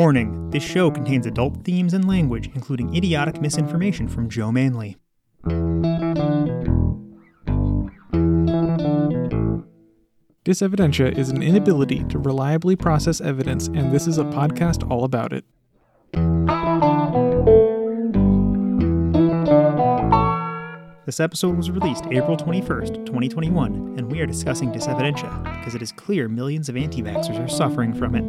Warning, this show contains adult themes and language, including idiotic misinformation from Joe Manley. Disevidentia is an inability to reliably process evidence, and this is a podcast all about it. This episode was released April 21st, 2021, and we are discussing Disevidentia because it is clear millions of anti-vaxxers are suffering from it.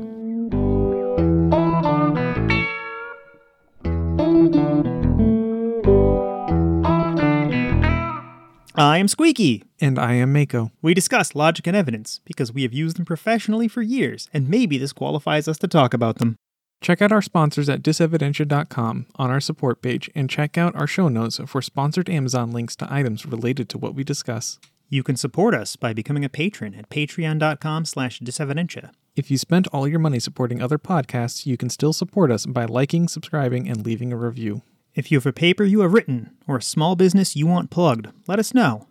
I am Squeaky. And I am Mako. We discuss logic and evidence because we have used them professionally for years, and maybe this qualifies us to talk about them. Check out our sponsors at disevidentia.com on our support page, and check out our show notes for sponsored Amazon links to items related to what we discuss. You can support us by becoming a patron at patreon.com/disevidentia. If you spent all your money supporting other podcasts, you can still support us by liking, subscribing, and leaving a review. If you have a paper you have written or a small business you want plugged, let us know.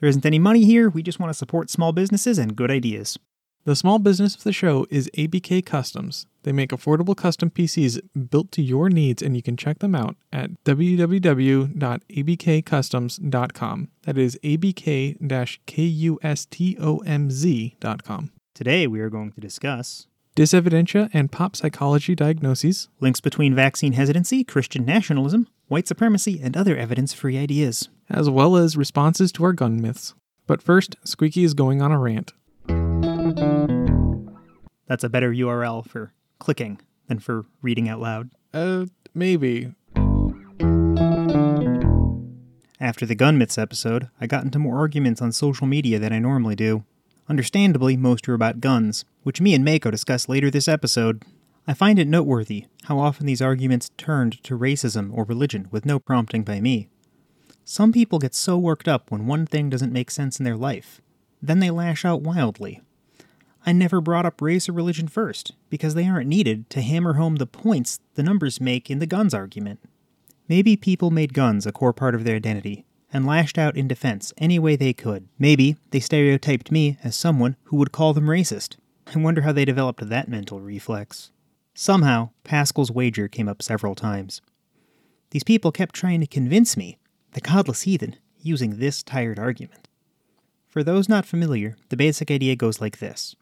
There isn't any money here, we just want to support small businesses and good ideas. The small business of the show is ABK Customs. They make affordable custom PCs built to your needs, and you can check them out at www.abkcustoms.com. That is abk-customs.com. Today we are going to discuss Disevidentia and pop psychology diagnoses, links between vaccine hesitancy, Christian nationalism, white supremacy, and other evidence-free ideas, as well as responses to our gun myths. But first, Squeaky is going on a rant. That's a better URL for clicking than for reading out loud. Maybe. After the gun myths episode, I got into more arguments on social media than I normally do. Understandably, most are about guns, which me and Mako discuss later this episode. I find it noteworthy how often these arguments turned to racism or religion with no prompting by me. Some people get so worked up when one thing doesn't make sense in their life. Then they lash out wildly. I never brought up race or religion first, because they aren't needed to hammer home the points the numbers make in the guns argument. Maybe people made guns a core part of their identity, and lashed out in defense any way they could. Maybe they stereotyped me as someone who would call them racist. I wonder how they developed that mental reflex. Somehow, Pascal's wager came up several times. These people kept trying to convince me, the godless heathen, using this tired argument. For those not familiar, the basic idea goes like this.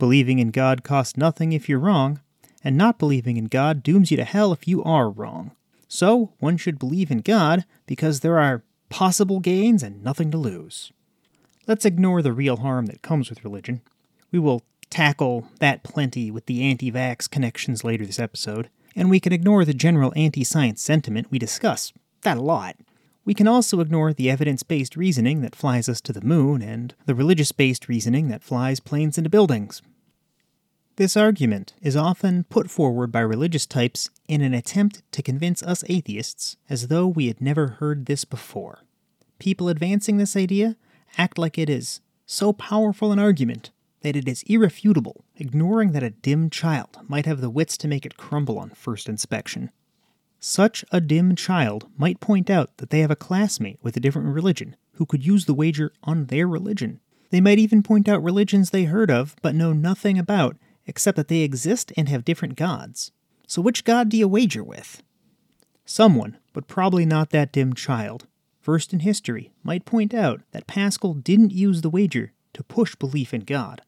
Believing in God costs nothing if you're wrong, and not believing in God dooms you to hell if you are wrong. So, one should believe in God because there are possible gains and nothing to lose. Let's ignore the real harm that comes with religion. We will tackle that plenty with the anti-vax connections later this episode, and we can ignore the general anti-science sentiment we discuss that a lot. We can also ignore the evidence-based reasoning that flies us to the moon and the religious-based reasoning that flies planes into buildings. This argument is often put forward by religious types in an attempt to convince us atheists as though we had never heard this before. People advancing this idea act like it is so powerful an argument that it is irrefutable, ignoring that a dim child might have the wits to make it crumble on first inspection. Such a dim child might point out that they have a classmate with a different religion who could use the wager on their religion. They might even point out religions they heard of but know nothing about, except that they exist and have different gods. So which god do you wager with? Someone, but probably not that dim child, versed in history, might point out that Pascal didn't use the wager to push belief in God,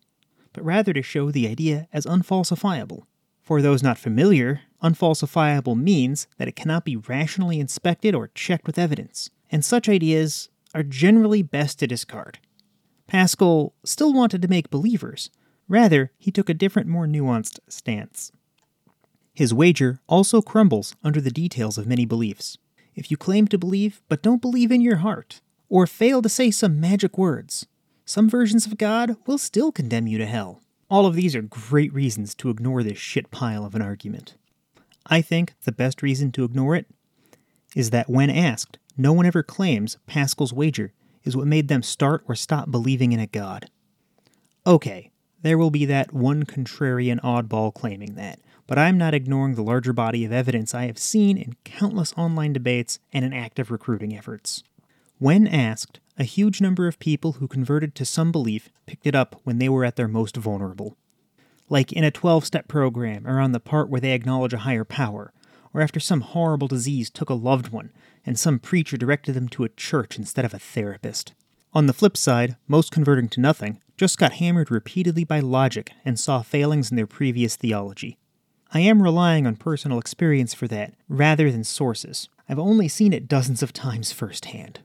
but rather to show the idea as unfalsifiable. For those not familiar, unfalsifiable means that it cannot be rationally inspected or checked with evidence, and such ideas are generally best to discard. Pascal still wanted to make believers. Rather, he took a different, more nuanced stance. His wager also crumbles under the details of many beliefs. If you claim to believe, but don't believe in your heart, or fail to say some magic words, some versions of God will still condemn you to hell. All of these are great reasons to ignore this shit pile of an argument. I think the best reason to ignore it is that when asked, no one ever claims Pascal's wager is what made them start or stop believing in a god. Okay. There will be that one contrarian oddball claiming that, but I'm not ignoring the larger body of evidence I have seen in countless online debates and in active recruiting efforts. When asked, a huge number of people who converted to some belief picked it up when they were at their most vulnerable. like in a 12-step program or on the part where they acknowledge a higher power, or after some horrible disease took a loved one and some preacher directed them to a church instead of a therapist. On the flip side, most converting to nothing just got hammered repeatedly by logic and saw failings in their previous theology. I am relying on personal experience for that, rather than sources. I've only seen it dozens of times firsthand.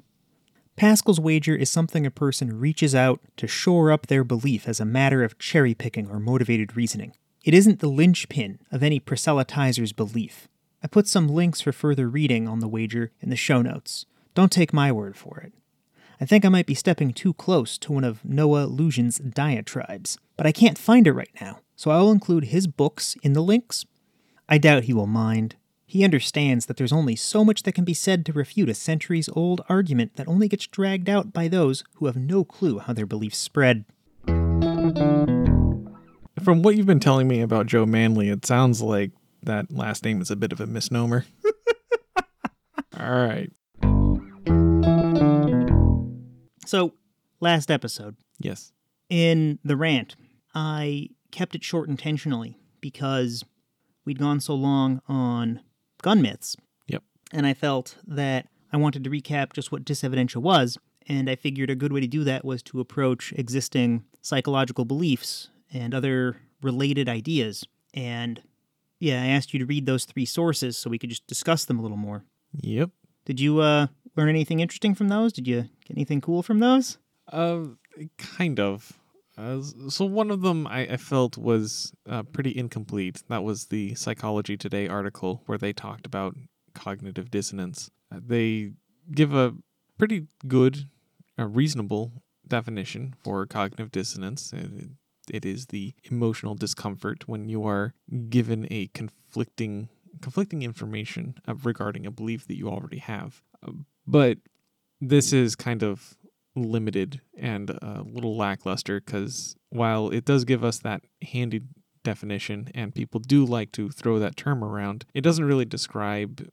Pascal's wager is something a person reaches out to shore up their belief as a matter of cherry-picking or motivated reasoning. It isn't the linchpin of any proselytizer's belief. I put some links for further reading on the wager in the show notes. Don't take my word for it. I think I might be stepping too close to one of Noah Lugin's diatribes, but I can't find it right now, so I will include his books in the links. I doubt he will mind. He understands that there's only so much that can be said to refute a centuries-old argument that only gets dragged out by those who have no clue how their beliefs spread. From what you've been telling me about Joe Manley, it sounds like that last name is a bit of a misnomer. All right. So, last episode. Yes. In the rant, I kept it short intentionally because we'd gone so long on gun myths. Yep. And I felt that I wanted to recap just what Disevidentia was, and I figured a good way to do that was to approach existing psychological beliefs and other related ideas. And yeah, I asked you to read those three sources so we could just discuss them a little more. Yep. Did you learn anything interesting from those? Did you get anything cool from those? Kind of. So one of them I felt was pretty incomplete. That was the Psychology Today article where they talked about cognitive dissonance. They give a pretty good, reasonable definition for cognitive dissonance. It is the emotional discomfort when you are given a conflicting information regarding a belief that you already have. But this is kind of limited and a little lackluster because while it does give us that handy definition and people do like to throw that term around, it doesn't really describe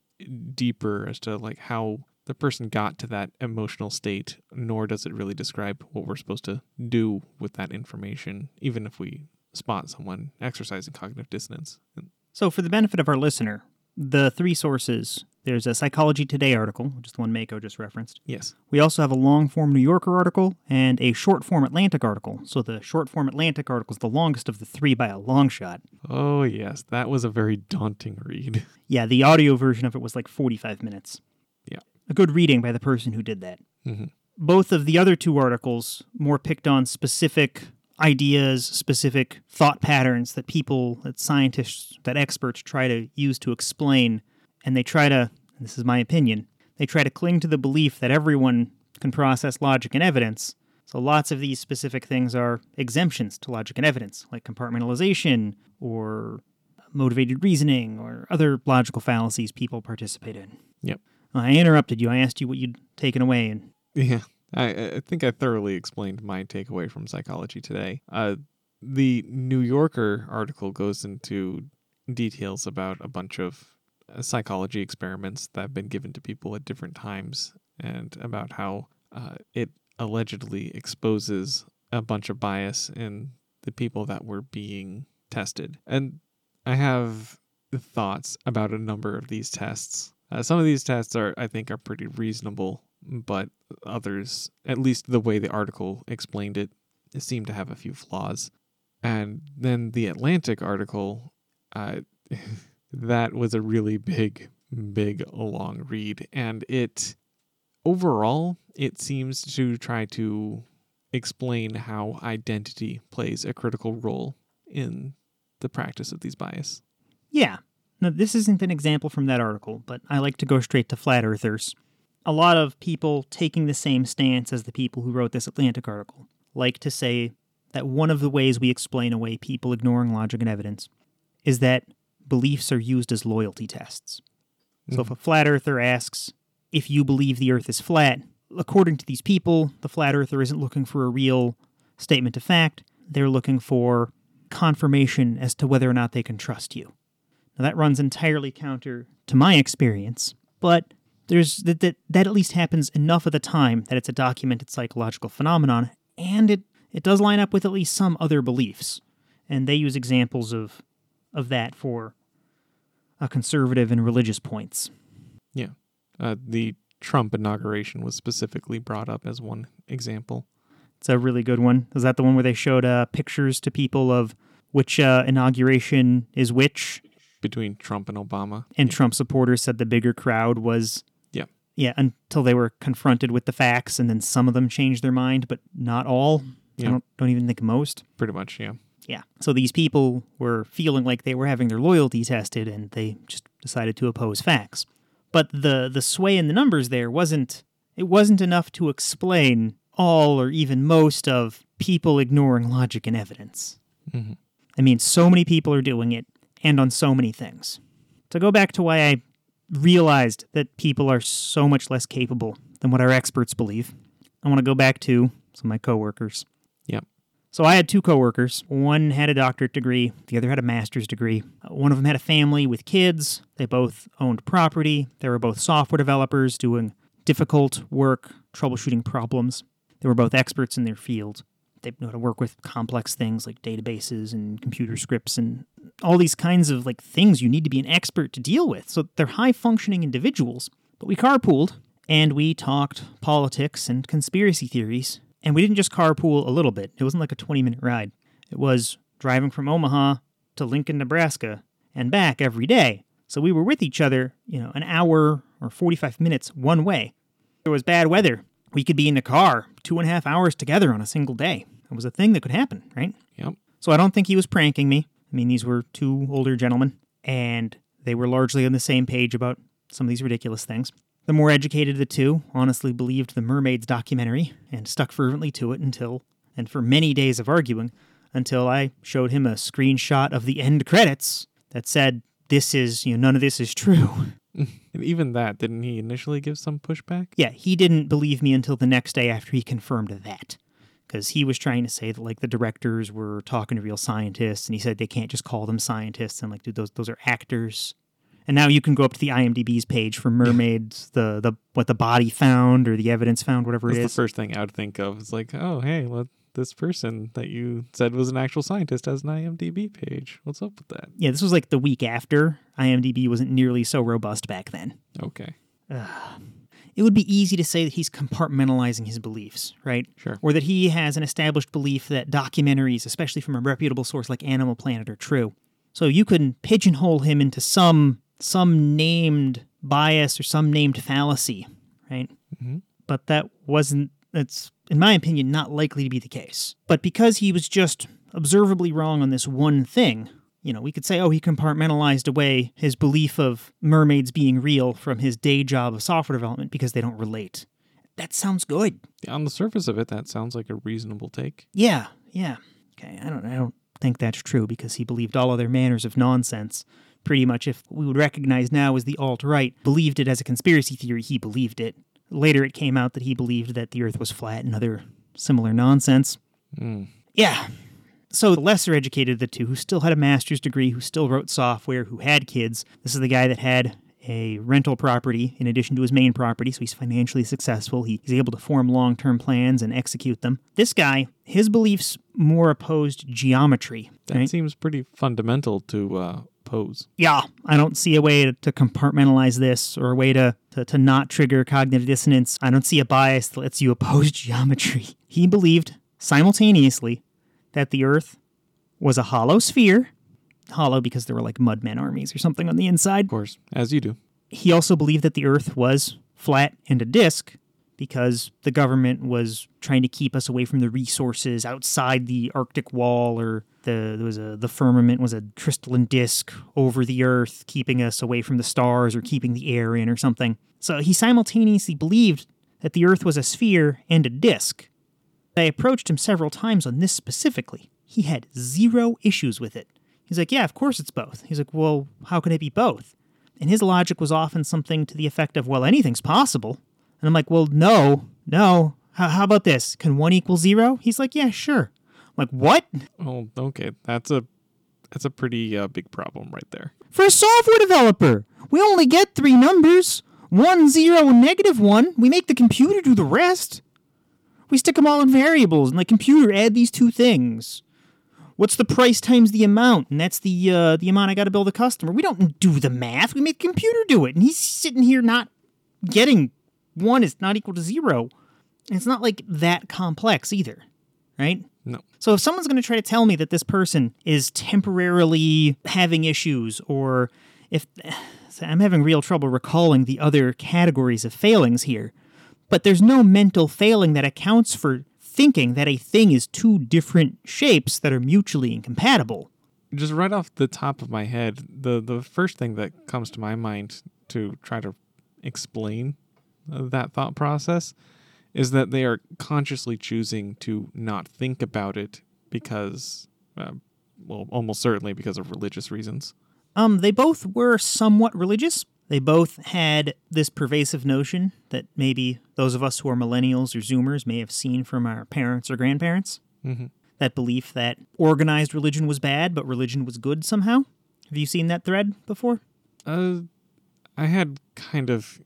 deeper as to like how the person got to that emotional state, nor does it really describe what we're supposed to do with that information, even if we spot someone exercising cognitive dissonance. So for the benefit of our listener, the three sources, there's a Psychology Today article, which is the one Mako just referenced. Yes. We also have a long-form New Yorker article and a short-form Atlantic article. So the short-form Atlantic article is the longest of the three by a long shot. Oh, yes. That was a very daunting read. Yeah, the audio version of it was like 45 minutes. Yeah. A good reading by the person who did that. Mm-hmm. Both of the other two articles more picked on specific ideas, specific thought patterns that people, that scientists, that experts try to use to explain. And they try to, and this is my opinion, they try to cling to the belief that everyone can process logic and evidence. So lots of these specific things are exemptions to logic and evidence, like compartmentalization or motivated reasoning or other logical fallacies people participate in. Yep. I interrupted you. I asked you what you'd taken away. And yeah. I think I thoroughly explained my takeaway from Psychology Today. The New Yorker article goes into details about a bunch of psychology experiments that have been given to people at different times and about how it allegedly exposes a bunch of bias in the people that were being tested. And I have thoughts about a number of these tests. Some of these tests I think are pretty reasonable, but others, at least the way the article explained it, seemed to have a few flaws. And then the Atlantic article, that was a really big, long read. And overall, it seems to try to explain how identity plays a critical role in the practice of these bias. Yeah. Now, this isn't an example from that article, but I like to go straight to flat earthers. A lot of people taking the same stance as the people who wrote this Atlantic article like to say that one of the ways we explain away people ignoring logic and evidence is that beliefs are used as loyalty tests. So if a flat earther asks, if you believe the earth is flat, according to these people, the flat earther isn't looking for a real statement of fact. They're looking for confirmation as to whether or not they can trust you. Now that runs entirely counter to my experience, but that at least happens enough of the time that it's a documented psychological phenomenon, and it does line up with at least some other beliefs. and they use examples of that for conservative and religious points. Yeah. The Trump inauguration was specifically brought up as one example. It's a really good one. Is that the one where they showed pictures to people of which inauguration is which? Between Trump and Obama. And Trump supporters said the bigger crowd was... Yeah, until they were confronted with the facts, and then some of them changed their mind, but not all. Yeah. I don't even think most. Pretty much, yeah. Yeah. So these people were feeling like they were having their loyalty tested, and they just decided to oppose facts. But the sway in the numbers there wasn't enough to explain all or even most of people ignoring logic and evidence. Mm-hmm. I mean, so many people are doing it, and on so many things. To go back to why I realized that people are so much less capable than what our experts believe, I want to go back to some of my coworkers. Yep. So I had two coworkers. One had a doctorate degree. The other had a master's degree. One of them had a family with kids. They both owned property. They were both software developers doing difficult work, troubleshooting problems. They were both experts in their field. They know how to work with complex things like databases and computer scripts and all these kinds of like things you need to be an expert to deal with. So they're high-functioning individuals. But we carpooled, and we talked politics and conspiracy theories. And we didn't just carpool a little bit. It wasn't like a 20-minute ride. It was driving from Omaha to Lincoln, Nebraska, and back every day. So we were with each other, an hour or 45 minutes one way. There was bad weather. We could be in the car 2.5 hours together on a single day. It was a thing that could happen, right? Yep. So I don't think he was pranking me. I mean, these were two older gentlemen, and they were largely on the same page about some of these ridiculous things. The more educated of the two honestly believed the Mermaids documentary and stuck fervently to it for many days of arguing, until I showed him a screenshot of the end credits that said, this is, none of this is true. And even that, didn't he initially give some pushback? Yeah, he didn't believe me until the next day after he confirmed that. Because he was trying to say that, the directors were talking to real scientists, and he said they can't just call them scientists. I'm like, dude, those are actors. And now you can go up to the IMDb's page for mermaids, the what the body found or the evidence found, whatever it is. That's the first thing I would think of. It's like, oh, hey, this person that you said was an actual scientist has an IMDb page. What's up with that? Yeah, this was the week after. IMDb wasn't nearly so robust back then. Okay. It would be easy to say that he's compartmentalizing his beliefs, right? Sure. Or that he has an established belief that documentaries, especially from a reputable source like Animal Planet, are true. So you can pigeonhole him into some named bias or some named fallacy, right? Mm-hmm. But that's, in my opinion, not likely to be the case. But because he was just observably wrong on this one thing, we could say, oh, he compartmentalized away his belief of mermaids being real from his day job of software development because they don't relate. That sounds good. On the surface of it, that sounds like a reasonable take. Yeah. Okay, I don't think that's true, because he believed all other manners of nonsense. Pretty much if we would recognize now as the alt-right believed it as a conspiracy theory, he believed it. Later it came out that he believed that the earth was flat and other similar nonsense. Mm. Yeah. So the lesser educated of the two, who still had a master's degree, who still wrote software, who had kids. This is the guy that had a rental property in addition to his main property, so he's financially successful. He's able to form long-term plans and execute them. This guy, his beliefs more opposed geometry. That seems pretty fundamental to oppose. Yeah, I don't see a way to compartmentalize this, or a way to not trigger cognitive dissonance. I don't see a bias that lets you oppose geometry. He believed simultaneously that the Earth was a hollow sphere. Hollow because there were mud men armies or something on the inside. Of course, as you do. He also believed that the Earth was flat and a disc because the government was trying to keep us away from the resources outside the Arctic wall, or the firmament was a crystalline disc over the Earth, keeping us away from the stars or keeping the air in or something. So he simultaneously believed that the Earth was a sphere and a disc. I approached him several times on this specifically. He had zero issues with it. He's like, yeah, of course it's both. He's like, well, how can it be both? And his logic was often something to the effect of, well, anything's possible. And I'm like, well, no. How about this? Can 1 equal 0? He's like, yeah, sure. I'm like, what? Oh, okay. That's a pretty big problem right there. For a software developer, we only get 3 numbers. 1, 0, and -1. We make the computer do the rest. We stick them all in variables and computer add these 2 things. What's the price times the amount? And that's the amount I got to bill the customer. We don't do the math. We make the computer do it. And he's sitting here not getting one is not equal to zero. And it's not like that complex either, right? No. So if someone's going to try to tell me that this person is temporarily having issues, or if I'm having real trouble recalling the other categories of failings here, but there's no mental failing that accounts for thinking that a thing is two different shapes that are mutually incompatible. Just right off the top of my head, the first thing that comes to my mind to try to explain that thought process is that they are consciously choosing to not think about it because, well, almost certainly because of religious reasons. They both were somewhat religious. They both had this pervasive notion that maybe those of us who are millennials or Zoomers may have seen from our parents or grandparents, that belief that organized religion was bad, but religion was good somehow. Have you seen that thread before? I had kind of,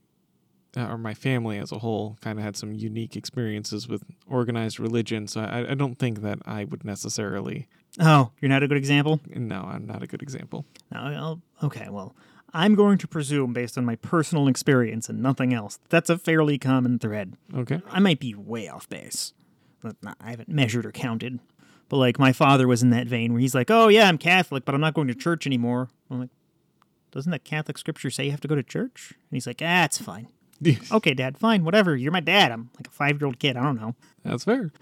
or my family as a whole, kind of had some unique experiences with organized religion, so I don't think that I would necessarily... Oh, you're not a good example? No, I'm not a good example. No, okay, well... I'm going to presume, based on my personal experience and nothing else, that's a fairly common thread. Okay. I might be way off base. I haven't measured or counted. But, like, my father was in that vein where he's like, oh, yeah, I'm Catholic, but I'm not going to church anymore. I'm like, doesn't the Catholic scripture say you have to go to church? And he's like, ah, it's fine. Okay, Dad, fine, whatever. You're my dad. I'm like a 5-year-old kid. I don't know. That's fair.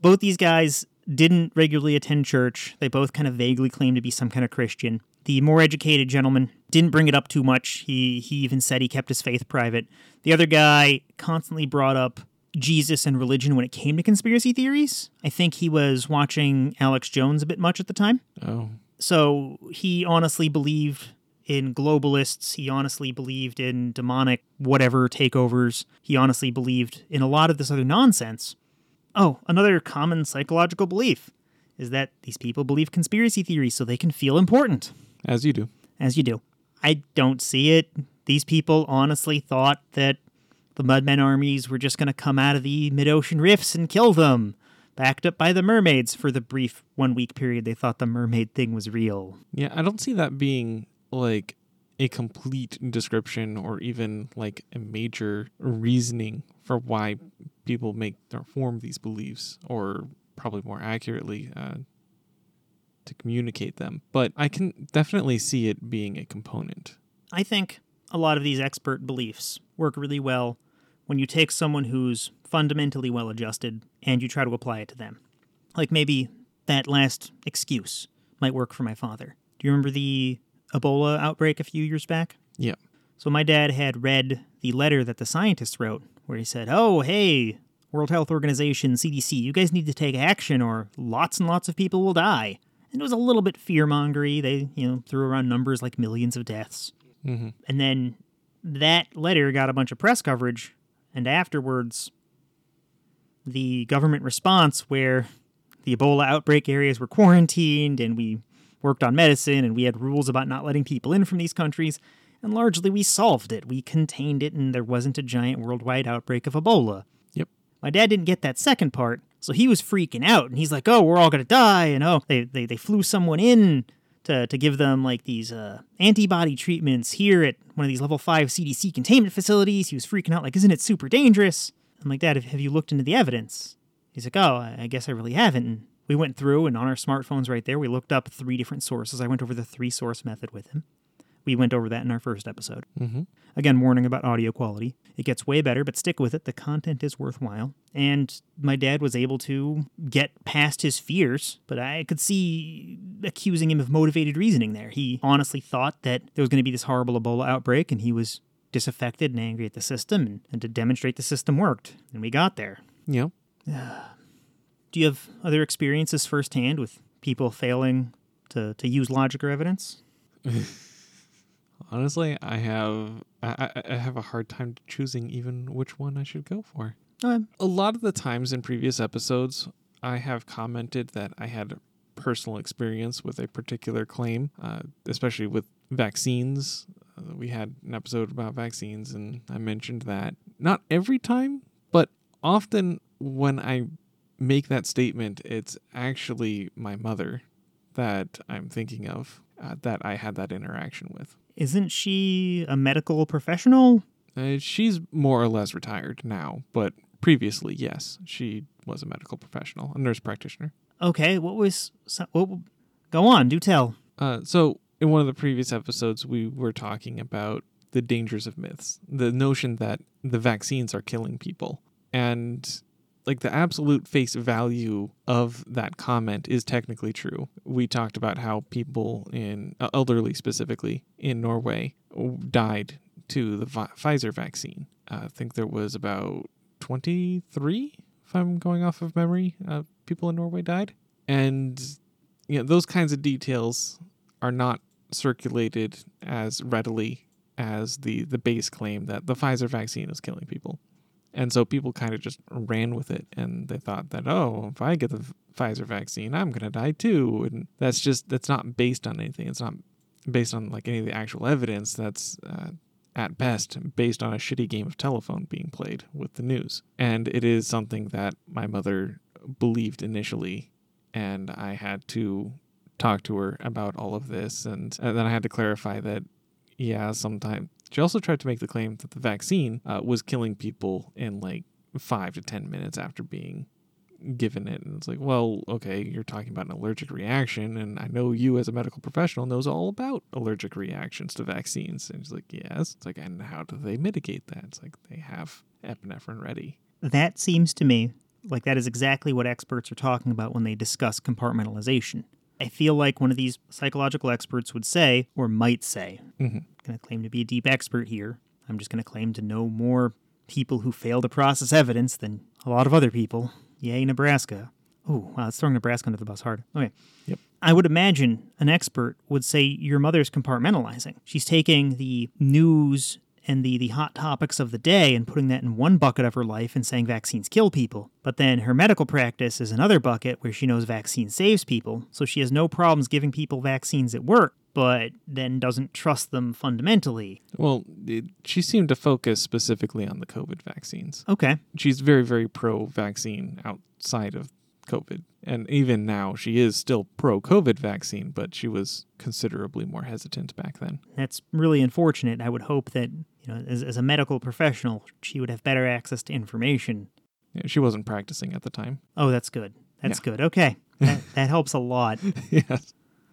Both these guys didn't regularly attend church. They both kind of vaguely claimed to be some kind of Christian. The more educated gentleman didn't bring it up too much. He even said he kept his faith private. The other guy constantly brought up Jesus and religion when it came to conspiracy theories. I think he was watching Alex Jones a bit much at the time. Oh. So he honestly believed in globalists. He honestly believed in demonic whatever takeovers. He honestly believed in a lot of this other nonsense. Oh, another common psychological belief is that these people believe conspiracy theories so they can feel important. As you do. As you do. I don't see it. These people honestly thought that the Mudmen armies were just going to come out of the mid-ocean rifts and kill them, backed up by the mermaids for the brief 1-week period they thought the mermaid thing was real. Yeah, I don't see that being, like, a complete description or even, like, a major reasoning for why people make or form these beliefs, or probably more accurately, to communicate them, but I can definitely see it being a component. I think a lot of these expert beliefs work really well when you take someone who's fundamentally well-adjusted and you try to apply it to them. Like maybe that last excuse might work for my father. Do you remember the Ebola outbreak a few years back? Yeah. So my dad had read the letter that the scientists wrote where he said, oh, hey, World Health Organization, CDC, you guys need to take action or lots and lots of people will die. And it was a little bit fear-mongery. They, threw around numbers like millions of deaths. Mm-hmm. And then that letter got a bunch of press coverage. And afterwards, the government response where the Ebola outbreak areas were quarantined and we worked on medicine and we had rules about not letting people in from these countries. And largely we solved it. We contained it and there wasn't a giant worldwide outbreak of Ebola. Yep. My dad didn't get that second part. So he was freaking out, and he's like, oh, we're all going to die, and oh, they flew someone in to give them, like, these antibody treatments here at one of these level 5 CDC containment facilities. He was freaking out, like, isn't it super dangerous? I'm like, Dad, have you looked into the evidence? He's like, oh, I guess I really haven't. And we went through, and on our smartphones right there, we looked up 3 different sources. I went over the 3-source method with him. We went over that in our first episode. Mm-hmm. Again, warning about audio quality. It gets way better, but stick with it. The content is worthwhile. And my dad was able to get past his fears, but I could see accusing him of motivated reasoning there. He honestly thought that there was going to be this horrible Ebola outbreak, and he was disaffected and angry at the system, and to demonstrate the system worked. And we got there. Yep. Do you have other experiences firsthand with people failing to use logic or evidence? Honestly, I have a hard time choosing even which one I should go for. A lot of the times in previous episodes, I have commented that I had personal experience with a particular claim, especially with vaccines. We had an episode about vaccines, and I mentioned that. Not every time, but often when I make that statement, it's actually my mother that I'm thinking of that I had that interaction with. Isn't she a medical professional? She's more or less retired now, but previously, yes, she was a medical professional, a nurse practitioner. Okay, go on, do tell. So in one of the previous episodes, we were talking about the dangers of myths, the notion that the vaccines are killing people. And like the absolute face value of that comment is technically true. We talked about how people elderly specifically in Norway died to the Pfizer vaccine. I think there was about 23, if I'm going off of memory, people in Norway died. And you know, those kinds of details are not circulated as readily as the base claim that the Pfizer vaccine is killing people. And so people kind of just ran with it, and they thought that, oh, if I get the Pfizer vaccine, I'm going to die too. And that's not based on anything. It's not based on like any of the actual evidence. That's at best based on a shitty game of telephone being played with the news. And it is something that my mother believed initially, and I had to talk to her about all of this. And then I had to clarify that, yeah, sometimes. She also tried to make the claim that the vaccine was killing people in like 5 to 10 minutes after being given it. And it's like, well, okay, you're talking about an allergic reaction. And I know you as a medical professional knows all about allergic reactions to vaccines. And she's like, yes. It's like, and how do they mitigate that? It's like they have epinephrine ready. That seems to me like that is exactly what experts are talking about when they discuss compartmentalization. I feel like one of these psychological experts would say, or might say, mm-hmm. I'm going to claim to be a deep expert here. I'm just going to claim to know more people who fail to process evidence than a lot of other people. Yay, Nebraska. Oh, wow, it's throwing Nebraska under the bus hard. Okay. Yep. I would imagine an expert would say your mother's compartmentalizing. She's taking the news and the hot topics of the day and putting that in one bucket of her life and saying vaccines kill people. But then her medical practice is another bucket where she knows vaccine saves people, so she has no problems giving people vaccines at work, but then doesn't trust them fundamentally. Well, she seemed to focus specifically on the COVID vaccines. Okay. She's very, very pro-vaccine outside of COVID. And even now, she is still pro-COVID vaccine, but she was considerably more hesitant back then. That's really unfortunate. I would hope that, you know, as a medical professional, she would have better access to information. Yeah, she wasn't practicing at the time. Oh, that's good. That's good. Okay. That helps a lot. Yes.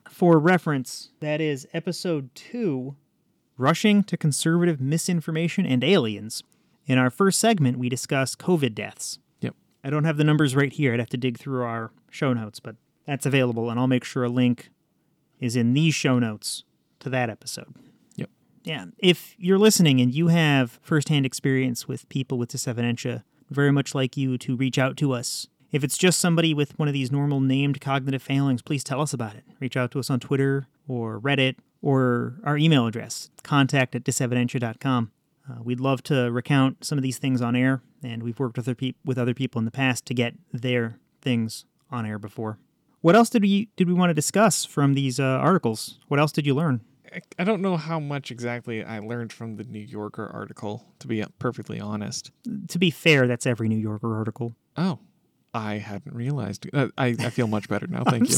For reference, that is episode 2, Rushing to Conservative Misinformation and Aliens. In our first segment, we discuss COVID deaths. I don't have the numbers right here. I'd have to dig through our show notes, but that's available, and I'll make sure a link is in these show notes to that episode. Yep. Yeah. If you're listening and you have firsthand experience with people with Disevidentia, I'd very much like you to reach out to us. If it's just somebody with one of these normal named cognitive failings, please tell us about it. Reach out to us on Twitter or Reddit or our email address, contact@disevidentia.com. We'd love to recount some of these things on air, and we've worked with other people in the past to get their things on air before. What else did we want to discuss from these articles? What else did you learn? I don't know how much exactly I learned from the New Yorker article, to be perfectly honest. To be fair, that's every New Yorker article. Oh, I hadn't realized. I feel much better now, thank you.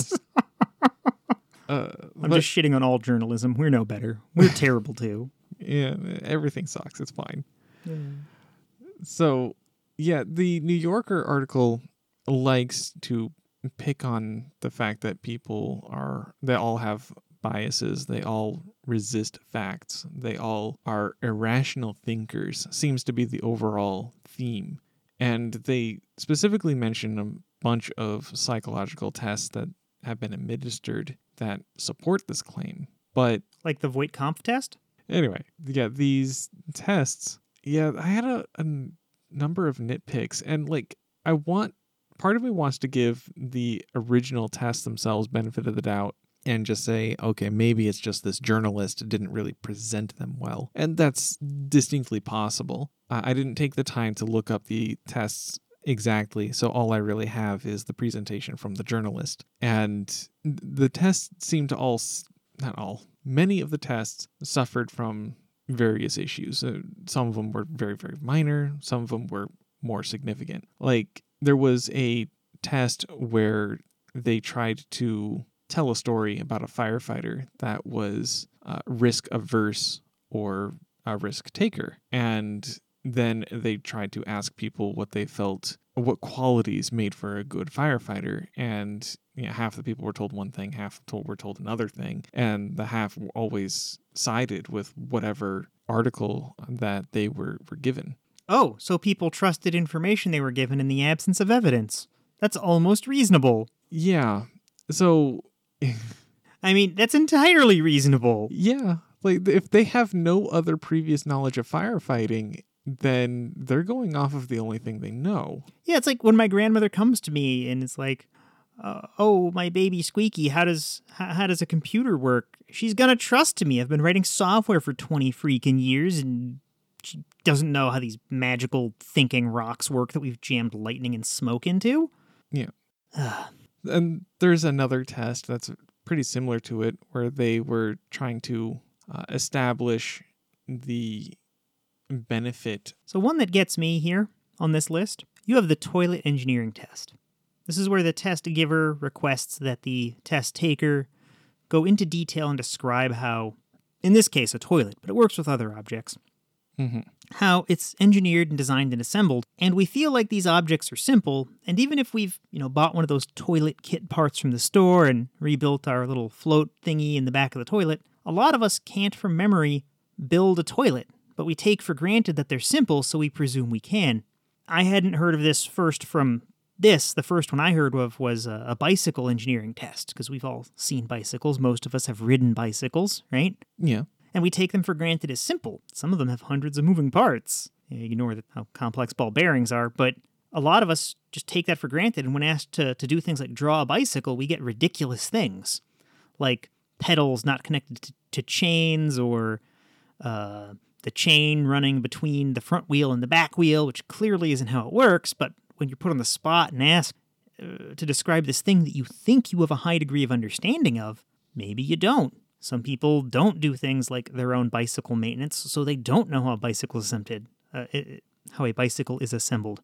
I'm just shitting on all journalism. We're no better. We're terrible, too. Yeah, everything sucks. It's fine. Yeah. So, yeah, the New Yorker article likes to pick on the fact that they all have biases. They all resist facts. They all are irrational thinkers, seems to be the overall theme. And they specifically mention a bunch of psychological tests that have been administered that support this claim. But like the Voigt-Kampff test? Anyway, yeah, these tests, yeah, I had a number of nitpicks, and like part of me wants to give the original tests themselves benefit of the doubt and just say, okay, maybe it's just this journalist didn't really present them well. And that's distinctly possible. I didn't take the time to look up the tests exactly, so all I really have is the presentation from the journalist. And the tests seem to many of the tests suffered from various issues. Some of them were very, very minor. Some of them were more significant. Like there was a test where they tried to tell a story about a firefighter that was risk averse or a risk taker. And then they tried to ask people what they felt, what qualities made for a good firefighter. And you know, half the people were told one thing, half were told another thing. And the half always sided with whatever article that they were given. Oh, so people trusted information they were given in the absence of evidence. That's almost reasonable. Yeah. So, I mean, that's entirely reasonable. Yeah. Like, if they have no other previous knowledge of firefighting, then they're going off of the only thing they know. Yeah, it's like when my grandmother comes to me and it's like, oh, my baby Squeaky, how does a computer work? She's gonna trust me. I've been writing software for 20 freaking years and she doesn't know how these magical thinking rocks work that we've jammed lightning and smoke into. Yeah. And there's another test that's pretty similar to it where they were trying to establish the benefit. So one that gets me here on this list, you have the toilet engineering test. This is where the test giver requests that the test taker go into detail and describe how, in this case, a toilet, but it works with other objects, how it's engineered and designed and assembled. And we feel like these objects are simple. And even if we've, bought one of those toilet kit parts from the store and rebuilt our little float thingy in the back of the toilet, a lot of us can't from memory build a toilet. But we take for granted that they're simple, so we presume we can. I hadn't heard of this first from this. The first one I heard of was a bicycle engineering test, because we've all seen bicycles. Most of us have ridden bicycles, right? Yeah. And we take them for granted as simple. Some of them have hundreds of moving parts. You ignore how complex ball bearings are, but a lot of us just take that for granted. And when asked to do things like draw a bicycle, we get ridiculous things, like pedals not connected to chains or the chain running between the front wheel and the back wheel, which clearly isn't how it works, but when you're put on the spot and asked to describe this thing that you think you have a high degree of understanding of, maybe you don't. Some people don't do things like their own bicycle maintenance, so they don't know how a bicycle is assembled. How a bicycle is assembled.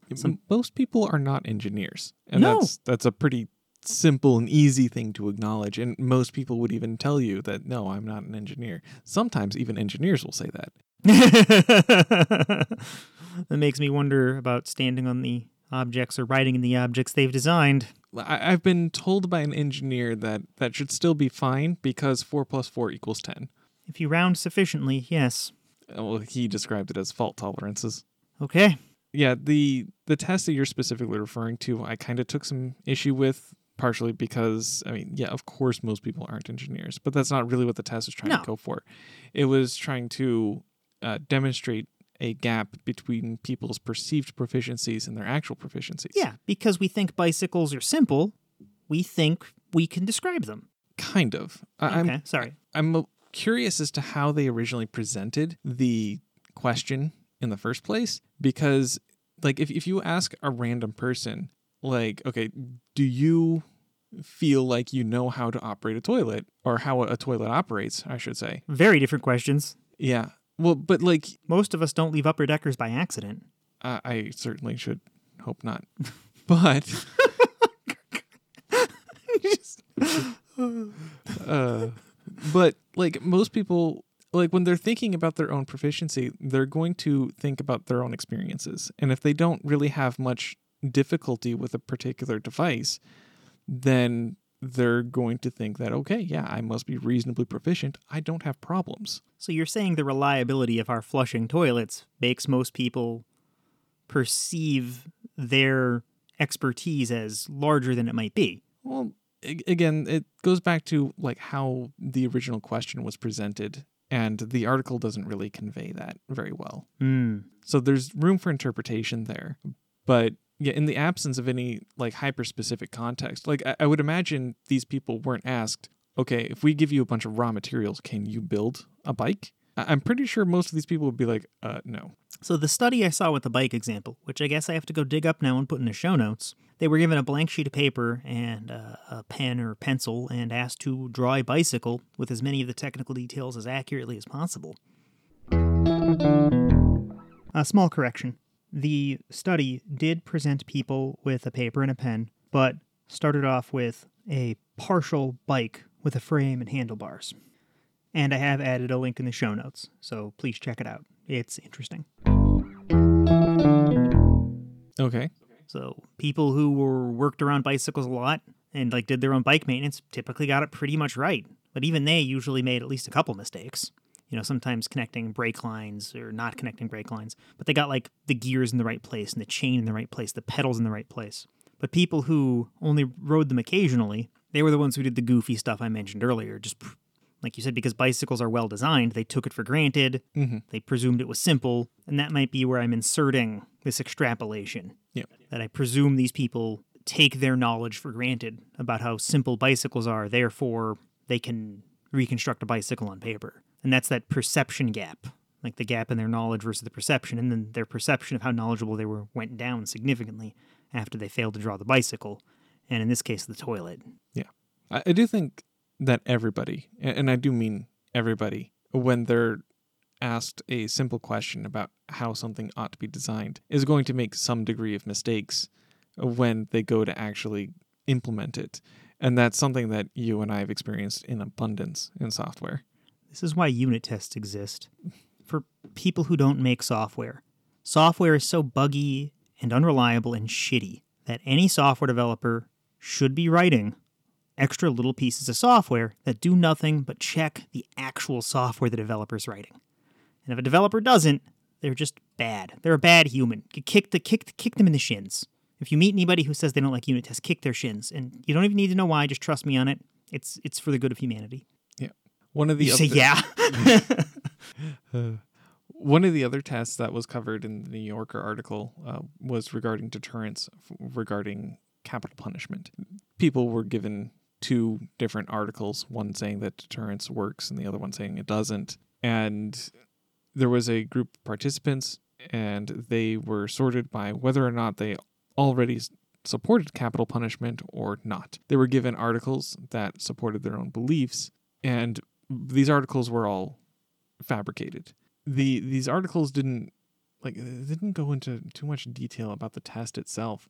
Most people are not engineers, and no. That's a pretty simple and easy thing to acknowledge, and most people would even tell you that, no, I'm not an engineer. Sometimes even engineers will say that. That makes me wonder about standing on the objects or riding in the objects they've designed. I've been told by an engineer that should still be fine because 4 + 4 = 10. If you round sufficiently, yes. Well, he described it as fault tolerances. Okay. Yeah, the test that you're specifically referring to, I kind of took some issue with. Partially because, of course most people aren't engineers, but that's not really what the test was trying to go for. It was trying to demonstrate a gap between people's perceived proficiencies and their actual proficiencies. Yeah, because we think bicycles are simple, we think we can describe them. Kind of. I'm curious as to how they originally presented the question in the first place, because like if you ask a random person, like, okay, do you feel like you know how to operate a toilet or how a toilet operates, I should say? Very different questions. Yeah. Well, but like... most of us don't leave upper deckers by accident. I certainly should hope not. But... but like most people... like when they're thinking about their own proficiency, they're going to think about their own experiences. And if they don't really have much difficulty with a particular device, then they're going to think that, okay, yeah, I must be reasonably proficient. I don't have problems. So you're saying the reliability of our flushing toilets makes most people perceive their expertise as larger than it might be. Well, again, it goes back to like how the original question was presented, and the article doesn't really convey that very well. Mm. So there's room for interpretation there, but yeah, in the absence of any like hyper-specific context, like I would imagine these people weren't asked, okay, if we give you a bunch of raw materials, can you build a bike? I'm pretty sure most of these people would be like, no. So the study I saw with the bike example, which I guess I have to go dig up now and put in the show notes, they were given a blank sheet of paper and a pen or pencil and asked to draw a bicycle with as many of the technical details as accurately as possible. A small correction. The study did present people with a paper and a pen but started off with a partial bike with a frame and handlebars. And I have added a link in the show notes, so please check it out. It's interesting. Okay. So people who worked around bicycles a lot and like did their own bike maintenance typically got it pretty much right. But even they usually made at least a couple mistakes. You know, sometimes connecting brake lines or not connecting brake lines. But they got like the gears in the right place and the chain in the right place, the pedals in the right place. But people who only rode them occasionally, they were the ones who did the goofy stuff I mentioned earlier. Just like you said, because bicycles are well designed, they took it for granted. Mm-hmm. They presumed it was simple. And that might be where I'm inserting this extrapolation. Yeah. That I presume these people take their knowledge for granted about how simple bicycles are. Therefore, they can reconstruct a bicycle on paper. And that's that perception gap, like the gap in their knowledge versus the perception. And then their perception of how knowledgeable they were went down significantly after they failed to draw the bicycle. And in this case, the toilet. Yeah. I do think that everybody, and I do mean everybody, when they're asked a simple question about how something ought to be designed, is going to make some degree of mistakes when they go to actually implement it. And that's something that you and I have experienced in abundance in software. This is why unit tests exist. For people who don't make software. Software is so buggy and unreliable and shitty that any software developer should be writing extra little pieces of software that do nothing but check the actual software the developer's writing. And if a developer doesn't, they're just bad. They're a bad human. Kick them in the shins. If you meet anybody who says they don't like unit tests, kick their shins. And you don't even need to know why. Just trust me on it. It's for the good of humanity. Yeah. One of the other tests that was covered in the New Yorker article was regarding deterrence regarding capital punishment. People were given two different articles, one saying that deterrence works and the other one saying it doesn't. And there was a group of participants, and they were sorted by whether or not they already supported capital punishment or not. They were given articles that supported their own beliefs, and these articles were all fabricated. These articles didn't go into too much detail about the test itself.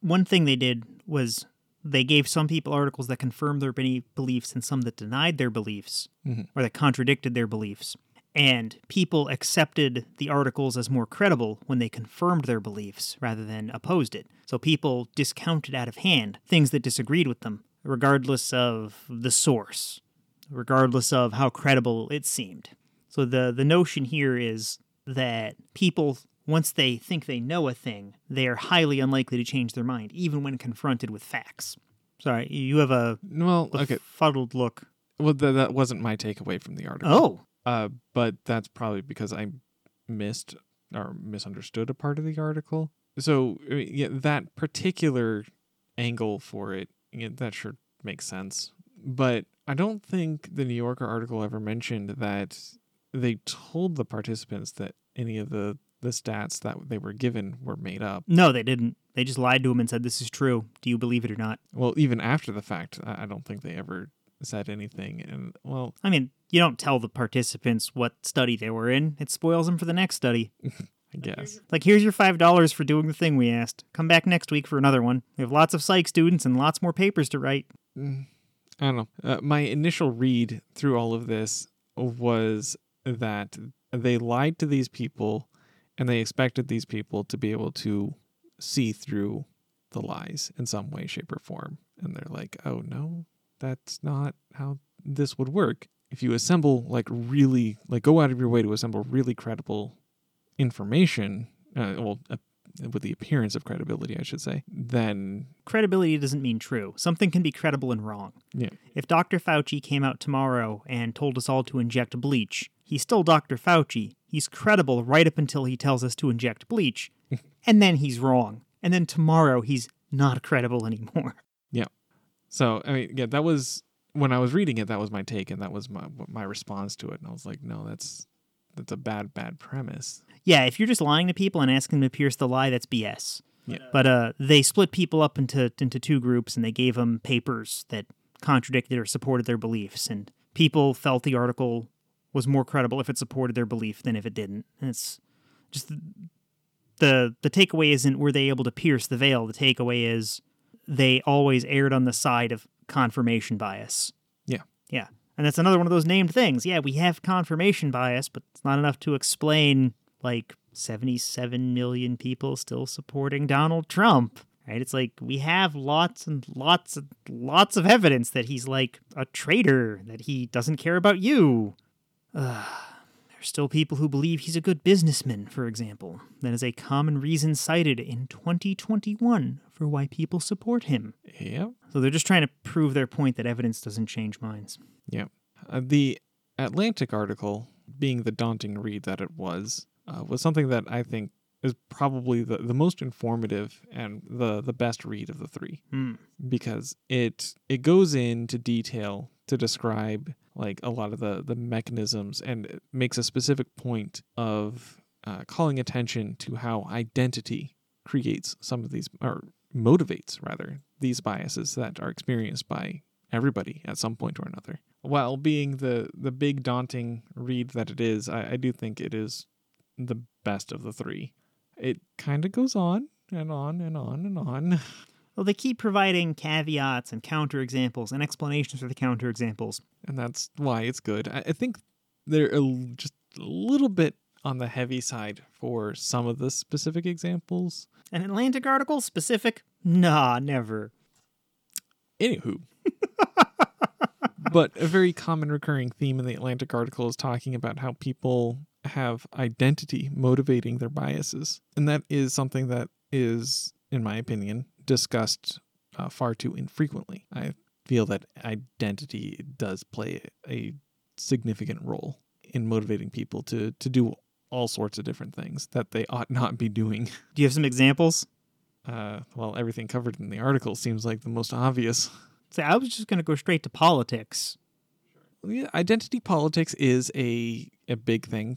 One thing they did was they gave some people articles that confirmed their beliefs and some that denied their beliefs, mm-hmm. or that contradicted their beliefs. And people accepted the articles as more credible when they confirmed their beliefs rather than opposed it. So people discounted out of hand things that disagreed with them, regardless of the source, regardless of how credible it seemed. So the notion here is that people, once they think they know a thing, they are highly unlikely to change their mind, even when confronted with facts. Sorry, you have a befuddled look. Well, that wasn't my takeaway from the article. Oh. But that's probably because I missed or misunderstood a part of the article. So that particular angle for it, that sure makes sense. But I don't think the New Yorker article ever mentioned that they told the participants that any of the stats that they were given were made up. No, they didn't. They just lied to them and said, this is true. Do you believe it or not? Well, even after the fact, I don't think they ever said anything. And well, I mean, you don't tell the participants what study they were in. It spoils them for the next study. I guess. Like, here's your $5 for doing the thing we asked. Come back next week for another one. We have lots of psych students and lots more papers to write. I don't know. My initial read through all of this was that they lied to these people and they expected these people to be able to see through the lies in some way, shape, or form. And they're like, oh, no, that's not how this would work. If you assemble, go out of your way to assemble really credible information, with the appearance of credibility, I should say, then credibility doesn't mean true. Something can be credible and wrong. Yeah. If Dr. Fauci came out tomorrow and told us all to inject bleach, he's still Dr. Fauci. He's credible right up until he tells us to inject bleach, and then he's wrong. And then tomorrow he's not credible anymore. Yeah. So, that was, when I was reading it, that was my take, and that was my response to it. And I was like, no, that's a bad premise. Yeah, if you're just lying to people and asking them to pierce the lie, that's BS. Yeah. But they split people up into two groups, and they gave them papers that contradicted or supported their beliefs. And people felt the article was more credible if it supported their belief than if it didn't. And it's just the takeaway isn't were they able to pierce the veil. The takeaway is they always erred on the side of confirmation bias. Yeah. Yeah. And that's another one of those named things. Yeah, we have confirmation bias, but it's not enough to explain, like, 77 million people still supporting Donald Trump, right? It's like we have lots and lots and lots of evidence that he's, like, a traitor, that he doesn't care about you. There's still people who believe he's a good businessman, for example. That is a common reason cited in 2021 for why people support him. Yeah. So they're just trying to prove their point that evidence doesn't change minds. Yeah. The Atlantic article, being the daunting read that it was something that I think is probably the most informative and the best read of the three. Mm. Because it goes into detail to describe, like, a lot of the mechanisms, and it makes a specific point of calling attention to how identity creates some of these, or motivates, rather, these biases that are experienced by everybody at some point or another. While being the big daunting read that it is, I do think it is the best of the three. It kind of goes on and on and on and on. Well, they keep providing caveats and counterexamples and explanations for the counterexamples. And that's why it's good. I think they're just a little bit on the heavy side for some of the specific examples. An Atlantic article? Specific? Nah, never. Anywho. But a very common recurring theme in the Atlantic article is talking about how people have identity motivating their biases. And that is something that is, in my opinion, discussed far too infrequently. I feel that identity does play a significant role in motivating people to do all sorts of different things that they ought not be doing. Do you have some examples? Well, everything covered in the article seems like the most obvious. So I was just going to go straight to politics. Yeah, identity politics is a big thing.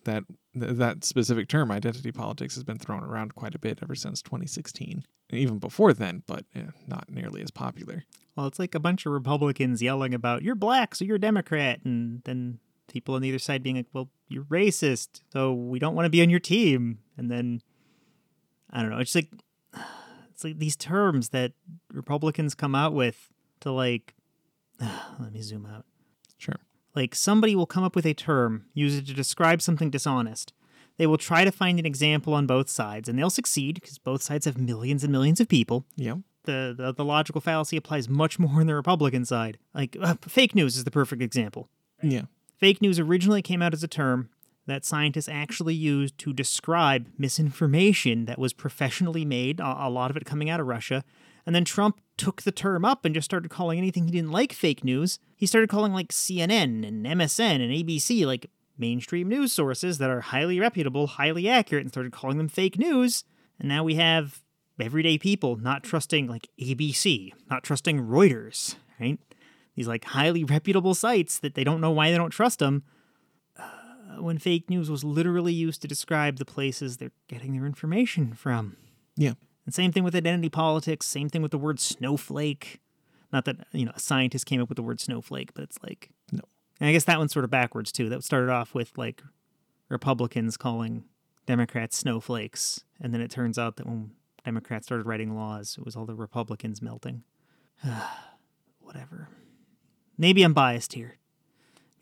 That specific term, identity politics, has been thrown around quite a bit ever since 2016. And even before then, but not nearly as popular. Well, it's like a bunch of Republicans yelling about, you're black, so you're a Democrat. And then people on the other side being like, well, you're racist, so we don't want to be on your team. And then, I don't know, it's like these terms that Republicans come out with to, like, let me zoom out. Sure. Like, somebody will come up with a term, use it to describe something dishonest. They will try to find an example on both sides, and they'll succeed because both sides have millions and millions of people. Yeah. The logical fallacy applies much more on the Republican side. Like, fake news is the perfect example. Right? Yeah. Fake news originally came out as a term that scientists actually used to describe misinformation that was professionally made, a lot of it coming out of Russia. And then Trump took the term up and just started calling anything he didn't like fake news. He started calling, like, CNN and MSN and ABC, like, mainstream news sources that are highly reputable, highly accurate, and started calling them fake news. And now we have everyday people not trusting, like, ABC, not trusting Reuters, right? These, like, highly reputable sites that they don't know why they don't trust them. When fake news was literally used to describe the places they're getting their information from. Yeah. And same thing with identity politics, same thing with the word snowflake. Not that, a scientist came up with the word snowflake, but it's like... No. And I guess that one's sort of backwards, too. That started off with, like, Republicans calling Democrats snowflakes. And then it turns out that when Democrats started writing laws, it was all the Republicans melting. Whatever. Maybe I'm biased here.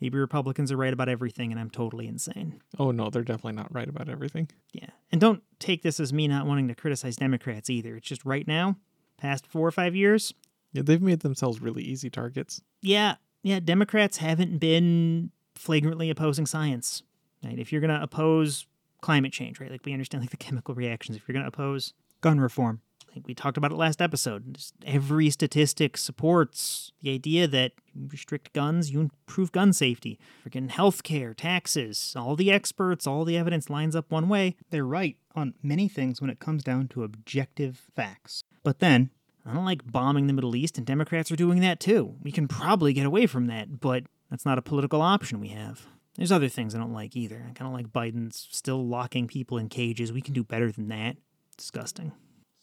Maybe Republicans are right about everything and I'm totally insane. Oh, no, they're definitely not right about everything. Yeah. And don't take this as me not wanting to criticize Democrats either. It's just right now, past 4 or 5 years. Yeah, they've made themselves really easy targets. Yeah. Yeah, Democrats haven't been flagrantly opposing science. Right? If you're going to oppose climate change, right? Like, we understand, like, the chemical reactions. If you're going to oppose gun reform, like we talked about it last episode, just every statistic supports the idea that you restrict guns, you improve gun safety. Freaking healthcare, taxes, all the experts, all the evidence lines up one way. They're right on many things when it comes down to objective facts. But then, I don't like bombing the Middle East, and Democrats are doing that too. We can probably get away from that, but that's not a political option we have. There's other things I don't like either. I kind of like Biden's still locking people in cages. We can do better than that. Disgusting.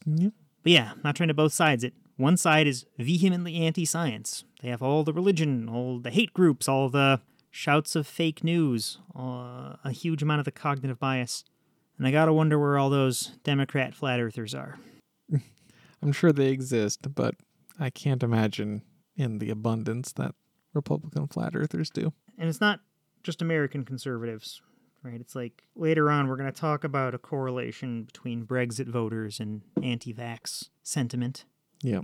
Yep. But yeah, not trying to both sides it. One side is vehemently anti-science. They have all the religion, all the hate groups, all the shouts of fake news, a huge amount of the cognitive bias. And I gotta wonder where all those Democrat flat earthers are. I'm sure they exist, but I can't imagine in the abundance that Republican flat earthers do. And it's not just American conservatives, right? It's like later on, we're going to talk about a correlation between Brexit voters and anti-vax sentiment. Yeah.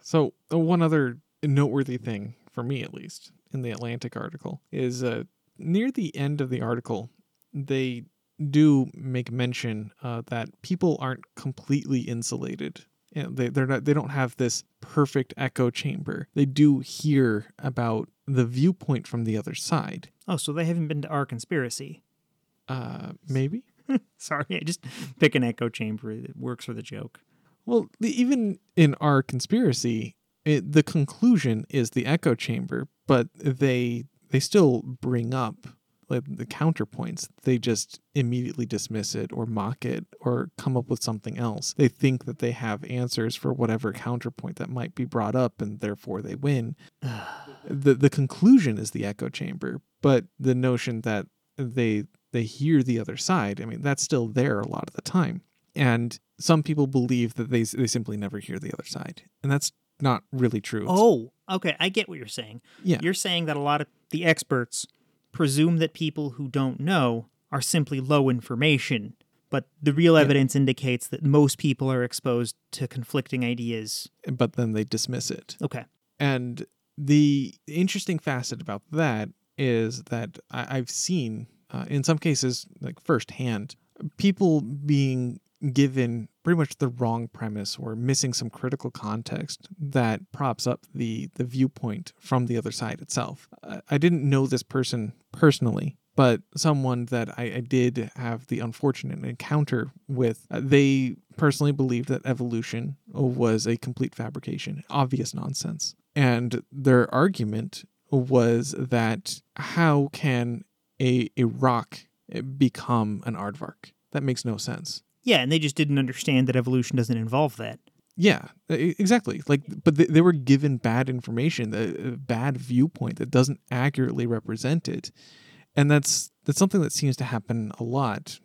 So one other noteworthy thing, for me at least, in the Atlantic article is near the end of the article, they do make mention that people aren't completely insulated. And they don't have this perfect echo chamber. They do hear about the viewpoint from the other side. Oh, so they haven't been to our conspiracy. Maybe. Sorry, I just pick an echo chamber. It works for the joke. Well, even in our conspiracy, the conclusion is the echo chamber, but they still bring up like the counterpoints. They just immediately dismiss it or mock it or come up with something else. They think that they have answers for whatever counterpoint that might be brought up, and therefore they win. The conclusion is the echo chamber, but the notion that they hear the other side, I mean, that's still there a lot of the time. And some people believe that they simply never hear the other side, and that's not really true. Oh, okay, I get what you're saying. Yeah. You're saying that a lot of the experts presume that people who don't know are simply low information, but the real evidence indicates that most people are exposed to conflicting ideas. But then they dismiss it. Okay. And the interesting facet about that is that I've seen, in some cases, like firsthand, people being given pretty much the wrong premise or missing some critical context that props up the viewpoint from the other side itself. I didn't know this person personally, but someone that I did have the unfortunate encounter with, they personally believed that evolution was a complete fabrication, obvious nonsense. And their argument was that how can a rock become an aardvark? That makes no sense. Yeah, and they just didn't understand that evolution doesn't involve that. Yeah, exactly. Like, but they were given bad information, a bad viewpoint that doesn't accurately represent it, and that's something that seems to happen a lot,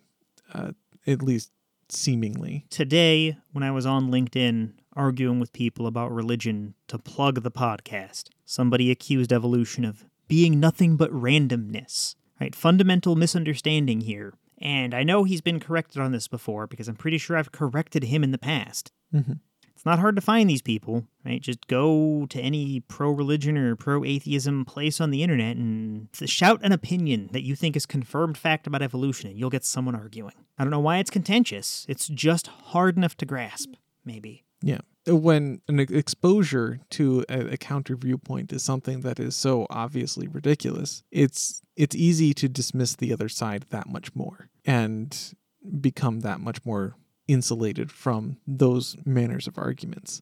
at least seemingly. Today, when I was on LinkedIn arguing with people about religion to plug the podcast, somebody accused evolution of being nothing but randomness. Right, fundamental misunderstanding here. And I know he's been corrected on this before because I'm pretty sure I've corrected him in the past. Mm-hmm. It's not hard to find these people, right? Just go to any pro-religion or pro-atheism place on the internet and shout an opinion that you think is confirmed fact about evolution, and you'll get someone arguing. I don't know why it's contentious. It's just hard enough to grasp, maybe. Yeah. When an exposure to a counter viewpoint is something that is so obviously ridiculous, it's easy to dismiss the other side that much more and become that much more insulated from those manners of arguments.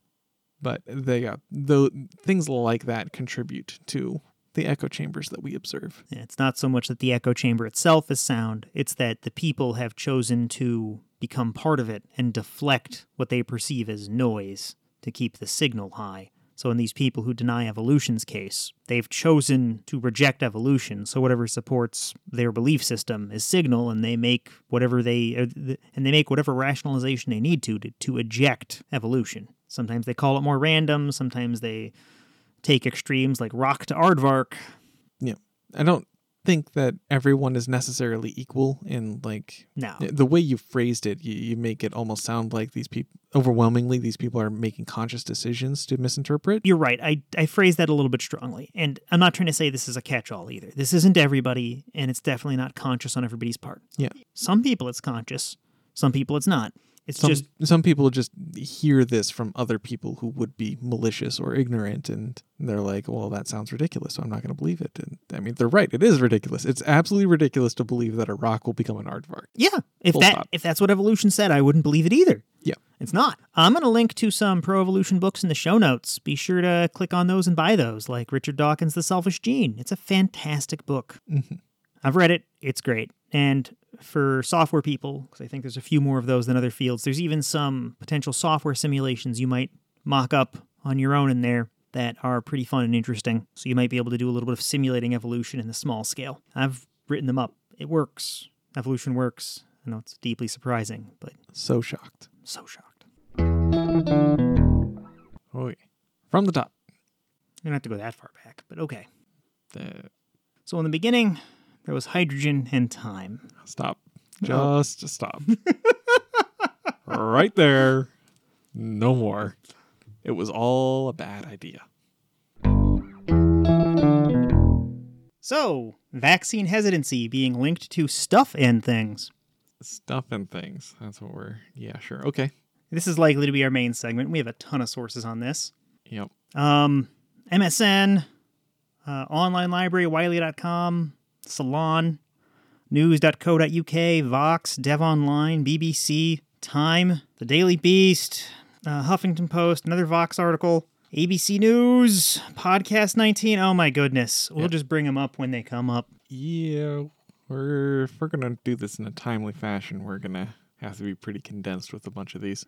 But though things like that contribute to the echo chambers that we observe. Yeah, it's not so much that the echo chamber itself is sound, it's that the people have chosen to become part of it and deflect what they perceive as noise to keep the signal high. So in these people who deny evolution's case, they've chosen to reject evolution, so whatever supports their belief system is signal, and they make whatever rationalization they need to eject evolution. Sometimes they call it more random, sometimes they take extremes like rock to aardvark. Yeah. I don't think that everyone is necessarily equal in the way you phrased it, you make it almost sound like these people overwhelmingly are making conscious decisions to misinterpret. You're right. I phrased that a little bit strongly, and I'm not trying to say this is a catch-all either. This isn't everybody, and it's definitely not conscious on everybody's part. Yeah. Some people it's conscious, some people it's not. It's some people just hear this from other people who would be malicious or ignorant, and they're like, well, that sounds ridiculous, so I'm not going to believe it. And I mean, they're right. It is ridiculous. It's absolutely ridiculous to believe that a rock will become an aardvark. Yeah. If that's what evolution said, I wouldn't believe it either. Yeah. It's not. I'm going to link to some pro-evolution books in the show notes. Be sure to click on those and buy those, like Richard Dawkins' The Selfish Gene. It's a fantastic book. Mm-hmm. I've read it. It's great. And for software people, because I think there's a few more of those than other fields, there's even some potential software simulations you might mock up on your own in there that are pretty fun and interesting. So you might be able to do a little bit of simulating evolution in the small scale. I've written them up. It works. Evolution works. I know it's deeply surprising, but... So shocked. So shocked. Okay. From the top. You don't have to go that far back, but okay. So in the beginning, there was hydrogen and time. Stop. Just stop. Right there. No more. It was all a bad idea. So, vaccine hesitancy being linked to stuff and things. Stuff and things. That's what we're... Yeah, sure. Okay. This is likely to be our main segment. We have a ton of sources on this. Yep. MSN, online library, wiley.com, Salon, news.co.uk, Vox, Dev Online, BBC, Time, The Daily Beast, Huffington Post, another Vox article, ABC News, Podcast 19. Oh my goodness. We'll just bring them up when they come up. Yeah, if we're going to do this in a timely fashion, we're going to have to be pretty condensed with a bunch of these.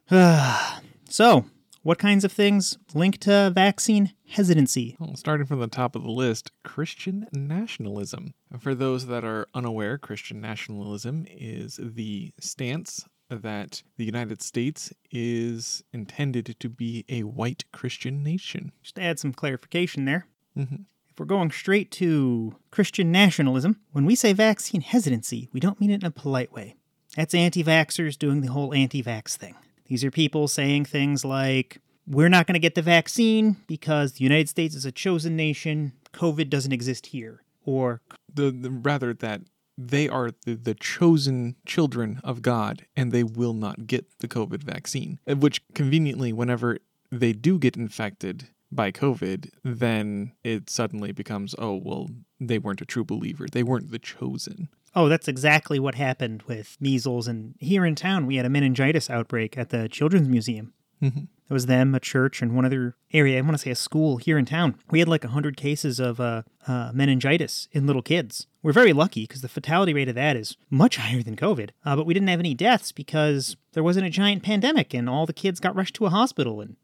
So, what kinds of things link to vaccine hesitancy? Well, starting from the top of the list, Christian nationalism. For those that are unaware, Christian nationalism is the stance that the United States is intended to be a white Christian nation. Just to add some clarification there. Mm-hmm. If we're going straight to Christian nationalism, when we say vaccine hesitancy, we don't mean it in a polite way. That's anti-vaxxers doing the whole anti-vax thing. These are people saying things like, we're not going to get the vaccine because the United States is a chosen nation, COVID doesn't exist here. Or rather that they are the chosen children of God, and they will not get the COVID vaccine. Which, conveniently, whenever they do get infected by COVID, then it suddenly becomes, oh, well, they weren't a true believer. They weren't the chosen. Oh, that's exactly what happened with measles. And here in town, we had a meningitis outbreak at the Children's Museum. Mm-hmm. It was them, a church, and one other area. I want to say a school here in town. We had like 100 cases of meningitis in little kids. We're very lucky because the fatality rate of that is much higher than COVID. But we didn't have any deaths because there wasn't a giant pandemic and all the kids got rushed to a hospital and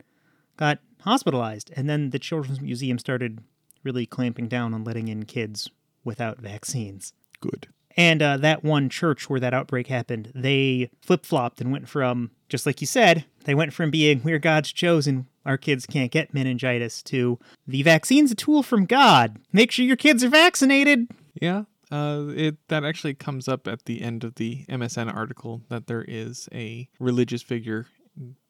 got hospitalized. And then the Children's Museum started really clamping down on letting in kids without vaccines. Good. And that one church where that outbreak happened, they flip-flopped and went from, just like you said, they went from being, we're God's chosen, our kids can't get meningitis, to the vaccine's a tool from God. Make sure your kids are vaccinated. Yeah, that actually comes up at the end of the MSN article, that there is a religious figure.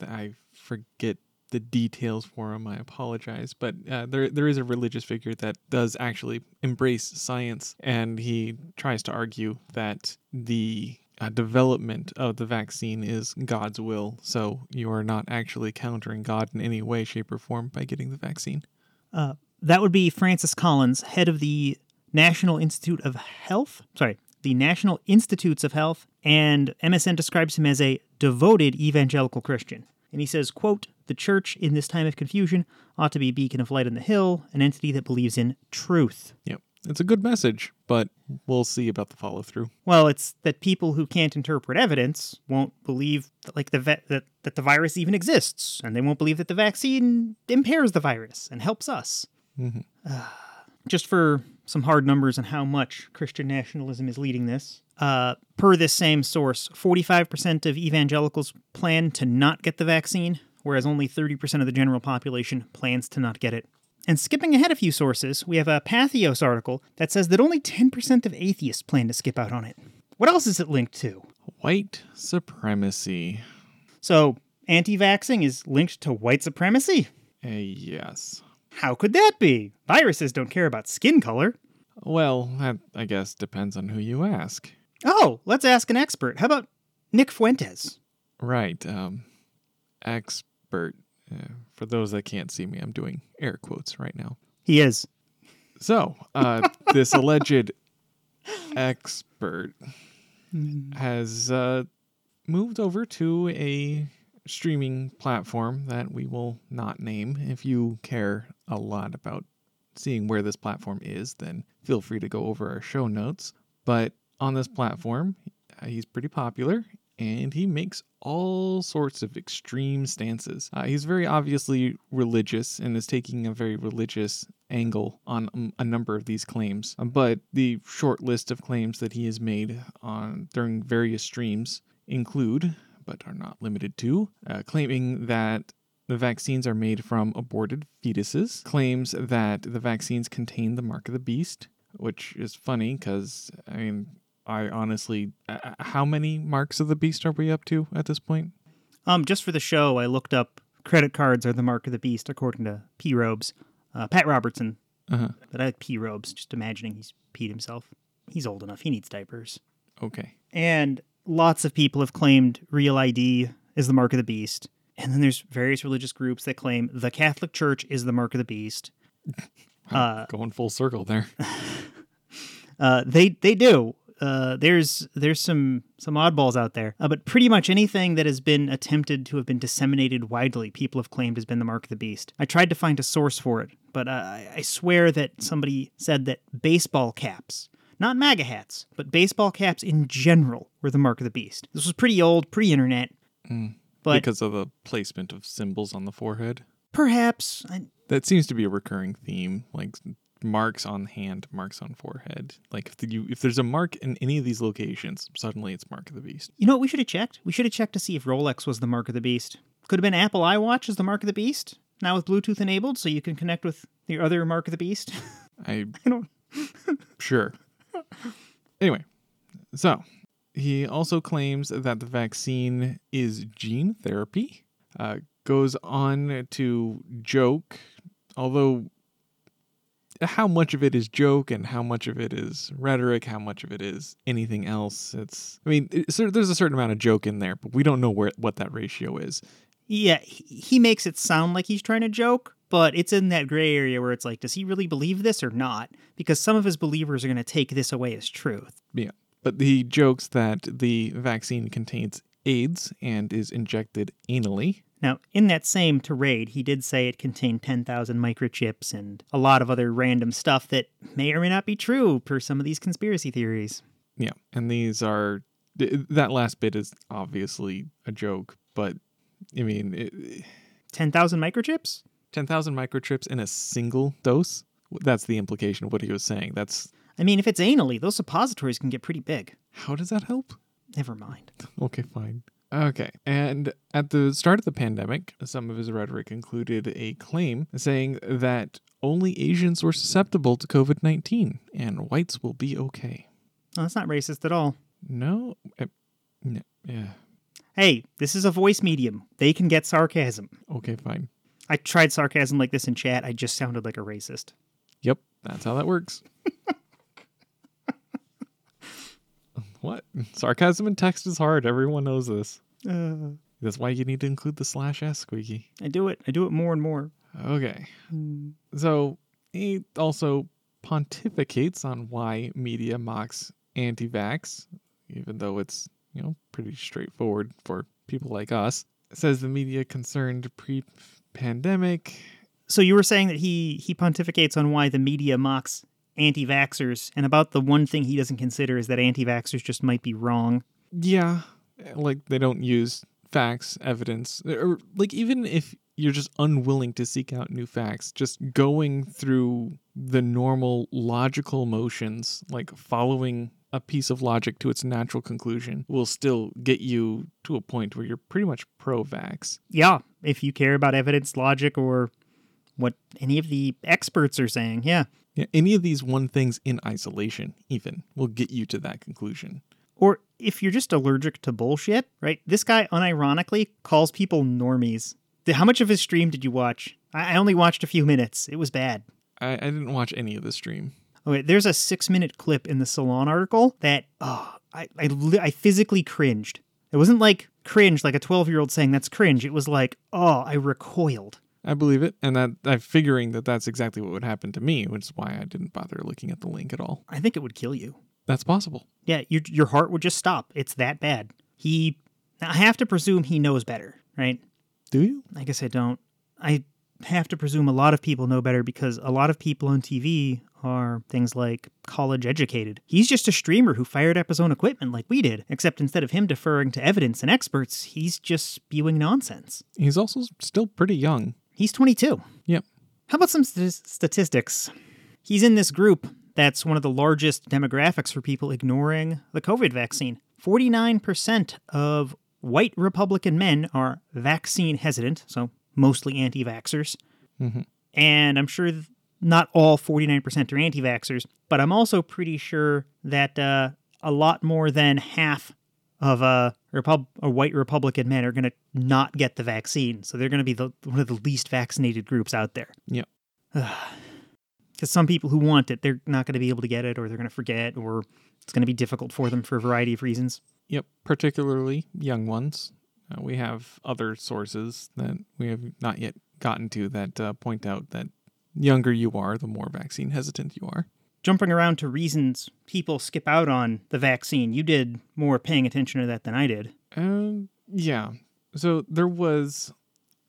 I forget the details for him, I apologize, but there is a religious figure that does actually embrace science, and he tries to argue that the development of the vaccine is God's will, so you are not actually countering God in any way, shape, or form by getting the vaccine. That would be Francis Collins, head of the National Institute of Health, the National Institutes of Health, and MSN describes him as a devoted evangelical Christian. And he says, quote, the church in this time of confusion ought to be a beacon of light on the hill, an entity that believes in truth. Yep. It's a good message, but we'll see about the follow through. Well, it's that people who can't interpret evidence won't believe that, that the virus even exists, and they won't believe that the vaccine impairs the virus and helps us. Mm-hmm. Just for some hard numbers on how much Christian nationalism is leading this. Per this same source, 45% of evangelicals plan to not get the vaccine, whereas only 30% of the general population plans to not get it. And skipping ahead a few sources, we have a Pathos article that says that only 10% of atheists plan to skip out on it. What else is it linked to? White supremacy. So, anti-vaxxing is linked to white supremacy? Yes. How could that be? Viruses don't care about skin color. Well, that, I guess, depends on who you ask. Oh, let's ask an expert. How about Nick Fuentes? Right. Expert. For those that can't see me, I'm doing air quotes right now. He is. So, this alleged expert has moved over to a streaming platform that we will not name. If you care a lot about seeing where this platform is, then feel free to go over our show notes. But on this platform, he's pretty popular, and he makes all sorts of extreme stances. He's very obviously religious and is taking a very religious angle on a number of these claims, but the short list of claims that he has made on during various streams include, but are not limited to, claiming that the vaccines are made from aborted fetuses, claims that the vaccines contain the mark of the beast, which is funny because, I mean, I honestly, how many marks of the beast are we up to at this point? Just for the show, I looked up credit cards are the mark of the beast, according to P-Robes. Pat Robertson. Uh-huh. But I like P-Robes, just imagining he's peed himself. He's old enough. He needs diapers. Okay. And lots of people have claimed Real ID is the mark of the beast. And then there's various religious groups that claim the Catholic Church is the mark of the beast. Going full circle there. They do. There's some oddballs out there, but pretty much anything that has been attempted to have been disseminated widely, people have claimed has been the mark of the beast. I tried to find a source for it, but I swear that somebody said that baseball caps, not MAGA hats, but baseball caps in general were the mark of the beast. This was pretty old, pre-internet. But because of the placement of symbols on the forehead? Perhaps. That seems to be a recurring theme, like marks on hand, marks on forehead. Like if there's a mark in any of these locations, suddenly it's mark of the beast. You know what we should have checked? We should have checked to see if Rolex was the mark of the beast. Could have been Apple iWatch is the mark of the beast. Now with Bluetooth enabled, so you can connect with the other mark of the beast. I don't. Sure. Anyway, so he also claims that the vaccine is gene therapy. Goes on to joke, although how much of it is joke and how much of it is rhetoric, how much of it is anything else? There's a certain amount of joke in there, but we don't know what that ratio is. Yeah, he makes it sound like he's trying to joke, but it's in that gray area where it's like, does he really believe this or not? Because some of his believers are going to take this away as truth. Yeah, but he jokes that the vaccine contains AIDS and is injected anally. Now, in that same tirade, he did say it contained 10,000 microchips and a lot of other random stuff that may or may not be true per some of these conspiracy theories. Yeah, and that last bit is obviously a joke, but, I mean... 10,000 microchips? 10,000 microchips in a single dose? That's the implication of what he was saying. I mean, if it's anally, those suppositories can get pretty big. How does that help? Never mind. Okay, fine. Okay, and at the start of the pandemic, some of his rhetoric included a claim saying that only Asians were susceptible to COVID-19 and whites will be okay. Oh, that's not racist at all. No? No. Yeah. Hey, this is a voice medium. They can get sarcasm. Okay, fine. I tried sarcasm like this in chat. I just sounded like a racist. Yep, that's how that works. What? Sarcasm in text is hard. Everyone knows this. That's why you need to include the /s, Squeaky. I do it more and more. Okay. So he also pontificates on why media mocks anti-vax, even though it's, pretty straightforward for people like us. It says the media concerned pre-pandemic. So you were saying that he pontificates on why the media mocks anti-vaxxers, and about the one thing he doesn't consider is that anti-vaxxers just might be wrong. Yeah, like they don't use facts, evidence, or like even if you're just unwilling to seek out new facts, just going through the normal logical motions, like following a piece of logic to its natural conclusion, will still get you to a point where you're pretty much pro-vax. Yeah, if you care about evidence, logic, or what any of the experts are saying, yeah. Yeah, any of these one things in isolation, even, will get you to that conclusion. Or if you're just allergic to bullshit, right? This guy unironically calls people normies. How much of his stream did you watch? I only watched a few minutes. It was bad. I didn't watch any of the stream. Okay, there's a 6-minute clip in the Salon article that I physically cringed. It wasn't like cringe, like a 12-year-old saying that's cringe. It was like, I recoiled. I believe it, and that I'm figuring that that's exactly what would happen to me, which is why I didn't bother looking at the link at all. I think it would kill you. That's possible. Yeah, your heart would just stop. It's that bad. I have to presume he knows better, right? Do you? I guess I don't. I have to presume a lot of people know better because a lot of people on TV are things like college educated. He's just a streamer who fired up his own equipment like we did, except instead of him deferring to evidence and experts, he's just spewing nonsense. He's also still pretty young. He's 22. Yep. How about some statistics? He's in this group that's one of the largest demographics for people ignoring the COVID vaccine. 49% of white Republican men are vaccine hesitant, so mostly anti-vaxxers. Mm-hmm. And I'm sure not all 49% are anti-vaxxers, but I'm also pretty sure that a lot more than half of white Republican men are going to not get the vaccine. So they're going to be one of the least vaccinated groups out there. Yeah. Because some people who want it, they're not going to be able to get it, or they're going to forget, or it's going to be difficult for them for a variety of reasons. Yep, particularly young ones. We have other sources that we have not yet gotten to that point out that younger you are, the more vaccine hesitant you are. Jumping around to reasons people skip out on the vaccine, you did more paying attention to that than I did. Yeah. So there was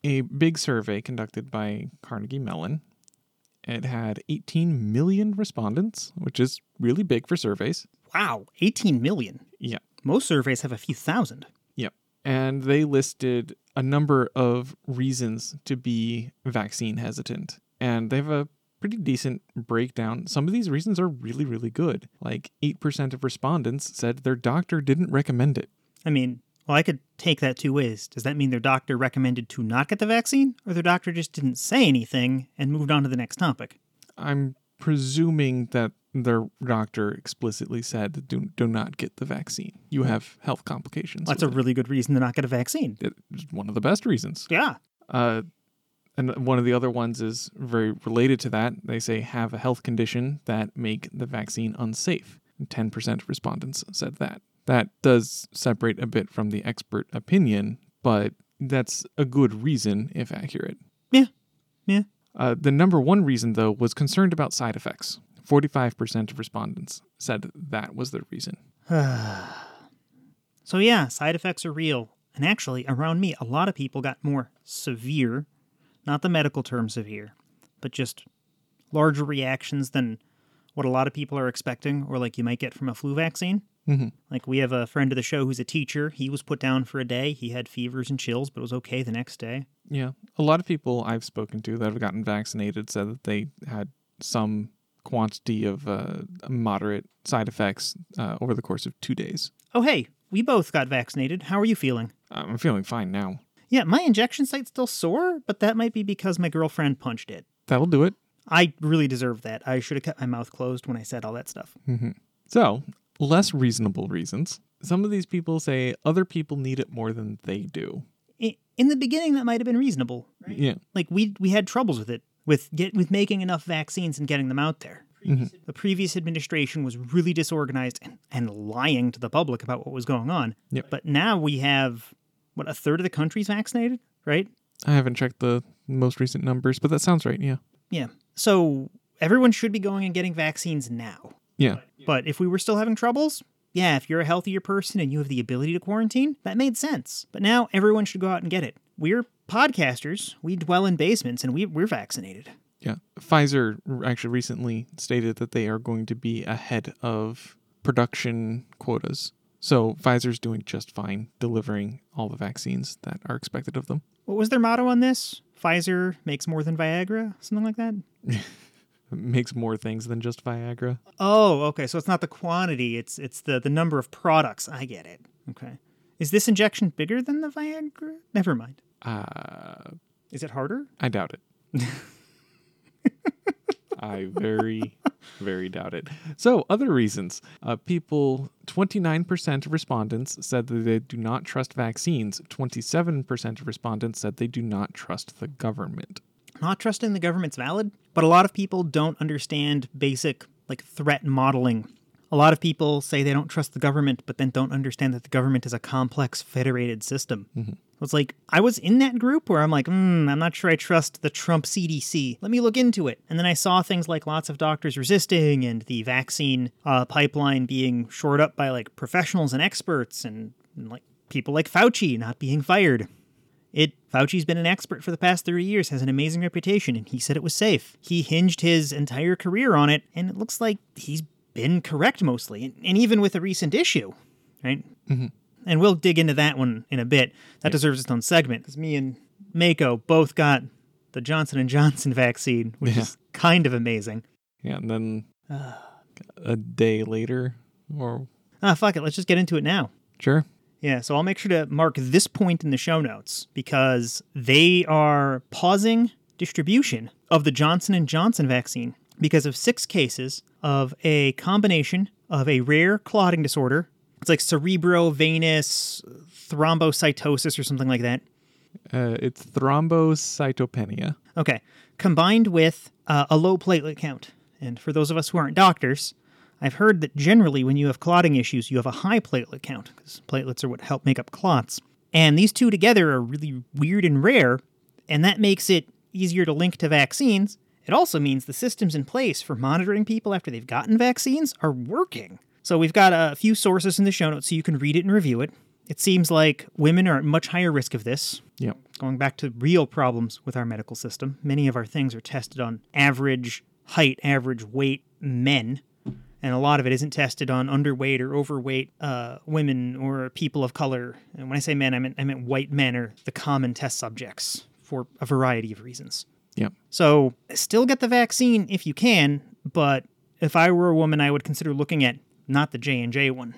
a big survey conducted by Carnegie Mellon. It had 18 million respondents, which is really big for surveys. Wow, 18 million. Yeah. Most surveys have a few thousand. Yep. And they listed a number of reasons to be vaccine hesitant. And they have a pretty decent breakdown. Some of these reasons are really, really good. Like 8% of respondents said their doctor didn't recommend it. I mean, well, I could take that two ways. Does that mean their doctor recommended to not get the vaccine? Or their doctor just didn't say anything and moved on to the next topic? I'm presuming that their doctor explicitly said, do not get the vaccine. You have health complications. Well, that's a really good reason to not get a vaccine. It's one of the best reasons. Yeah. And one of the other ones is very related to that. They say have a health condition that make the vaccine unsafe. 10% of respondents said that. That does separate a bit from the expert opinion, but that's a good reason if accurate. Yeah. Yeah. The number one reason, though, was concerned about side effects. 45% of respondents said that was their reason. So yeah, side effects are real. And actually, around me, a lot of people got more severe, not the medical term severe, but just larger reactions than what a lot of people are expecting, or like you might get from a flu vaccine. Mm-hmm. Like we have a friend of the show who's a teacher. He was put down for a day. He had fevers and chills, but it was okay the next day. Yeah. A lot of people I've spoken to that have gotten vaccinated said that they had some quantity of moderate side effects over the course of 2 days. Oh, hey, we both got vaccinated. How are you feeling? I'm feeling fine now. Yeah, my injection site's still sore, but that might be because my girlfriend punched it. That'll do it. I really deserve that. I should have kept my mouth closed when I said all that stuff. Mm-hmm. So, less reasonable reasons. Some of these people say other people need it more than they do. In the beginning, that might have been reasonable, right? Yeah. Like, we had troubles with it, with making enough vaccines and getting them out there. Mm-hmm. The previous administration was really disorganized and lying to the public about what was going on. Yep. But now we have, what, a third of the country's vaccinated, right? I haven't checked the most recent numbers, but that sounds right, yeah. Yeah. So everyone should be going and getting vaccines now. Yeah. But if we were still having troubles, yeah, if you're a healthier person and you have the ability to quarantine, that made sense. But now everyone should go out and get it. We're podcasters. We dwell in basements and we're vaccinated. Yeah. Pfizer actually recently stated that they are going to be ahead of production quotas. So Pfizer's doing just fine delivering all the vaccines that are expected of them. What was their motto on this? Pfizer makes more than Viagra? Something like that? Makes more things than just Viagra. Oh, okay. So it's not the quantity. It's the number of products. I get it. Okay. Is this injection bigger than the Viagra? Never mind. Is it harder? I doubt it. I very, very doubt it. So other reasons. People, 29% of respondents said that they do not trust vaccines. 27% of respondents said they do not trust the government. Not trusting the government's valid, but a lot of people don't understand basic, like, threat modeling. A lot of people say they don't trust the government, but then don't understand that the government is a complex, federated system. Mm-hmm. It's like, I was in that group where I'm like, I'm not sure I trust the Trump CDC. Let me look into it. And then I saw things like lots of doctors resisting and the vaccine pipeline being shored up by, like, professionals and experts and like, people like Fauci not being fired. Fauci's been an expert for the past 30 years, has an amazing reputation, and he said it was safe. He hinged his entire career on it, and it looks like he's been correct mostly, and even with a recent issue, right? Mm-hmm. And we'll dig into that one in a bit. That deserves its own segment, because me and Mako both got the Johnson & Johnson vaccine, which is kind of amazing. Yeah, and then a day later or... Ah, fuck it. Let's just get into it now. Sure. Yeah, so I'll make sure to mark this point in the show notes because they are pausing distribution of the Johnson & Johnson vaccine because of 6 cases of a combination of a rare clotting disorder. It's like cerebrovascular thrombocytosis or something like that. It's thrombocytopenia. Okay. Combined with a low platelet count. And for those of us who aren't doctors, I've heard that generally when you have clotting issues, you have a high platelet count, because platelets are what help make up clots. And these two together are really weird and rare, and that makes it easier to link to vaccines. It also means the systems in place for monitoring people after they've gotten vaccines are working. So we've got a few sources in the show notes so you can read it and review it. It seems like women are at much higher risk of this. Yep. Going back to real problems with our medical system, many of our things are tested on average height, average weight men. And a lot of it isn't tested on underweight or overweight women or people of color. And when I say men, I meant white men are the common test subjects for a variety of reasons. Yep. So still get the vaccine if you can, but if I were a woman, I would consider looking at not the J&J one.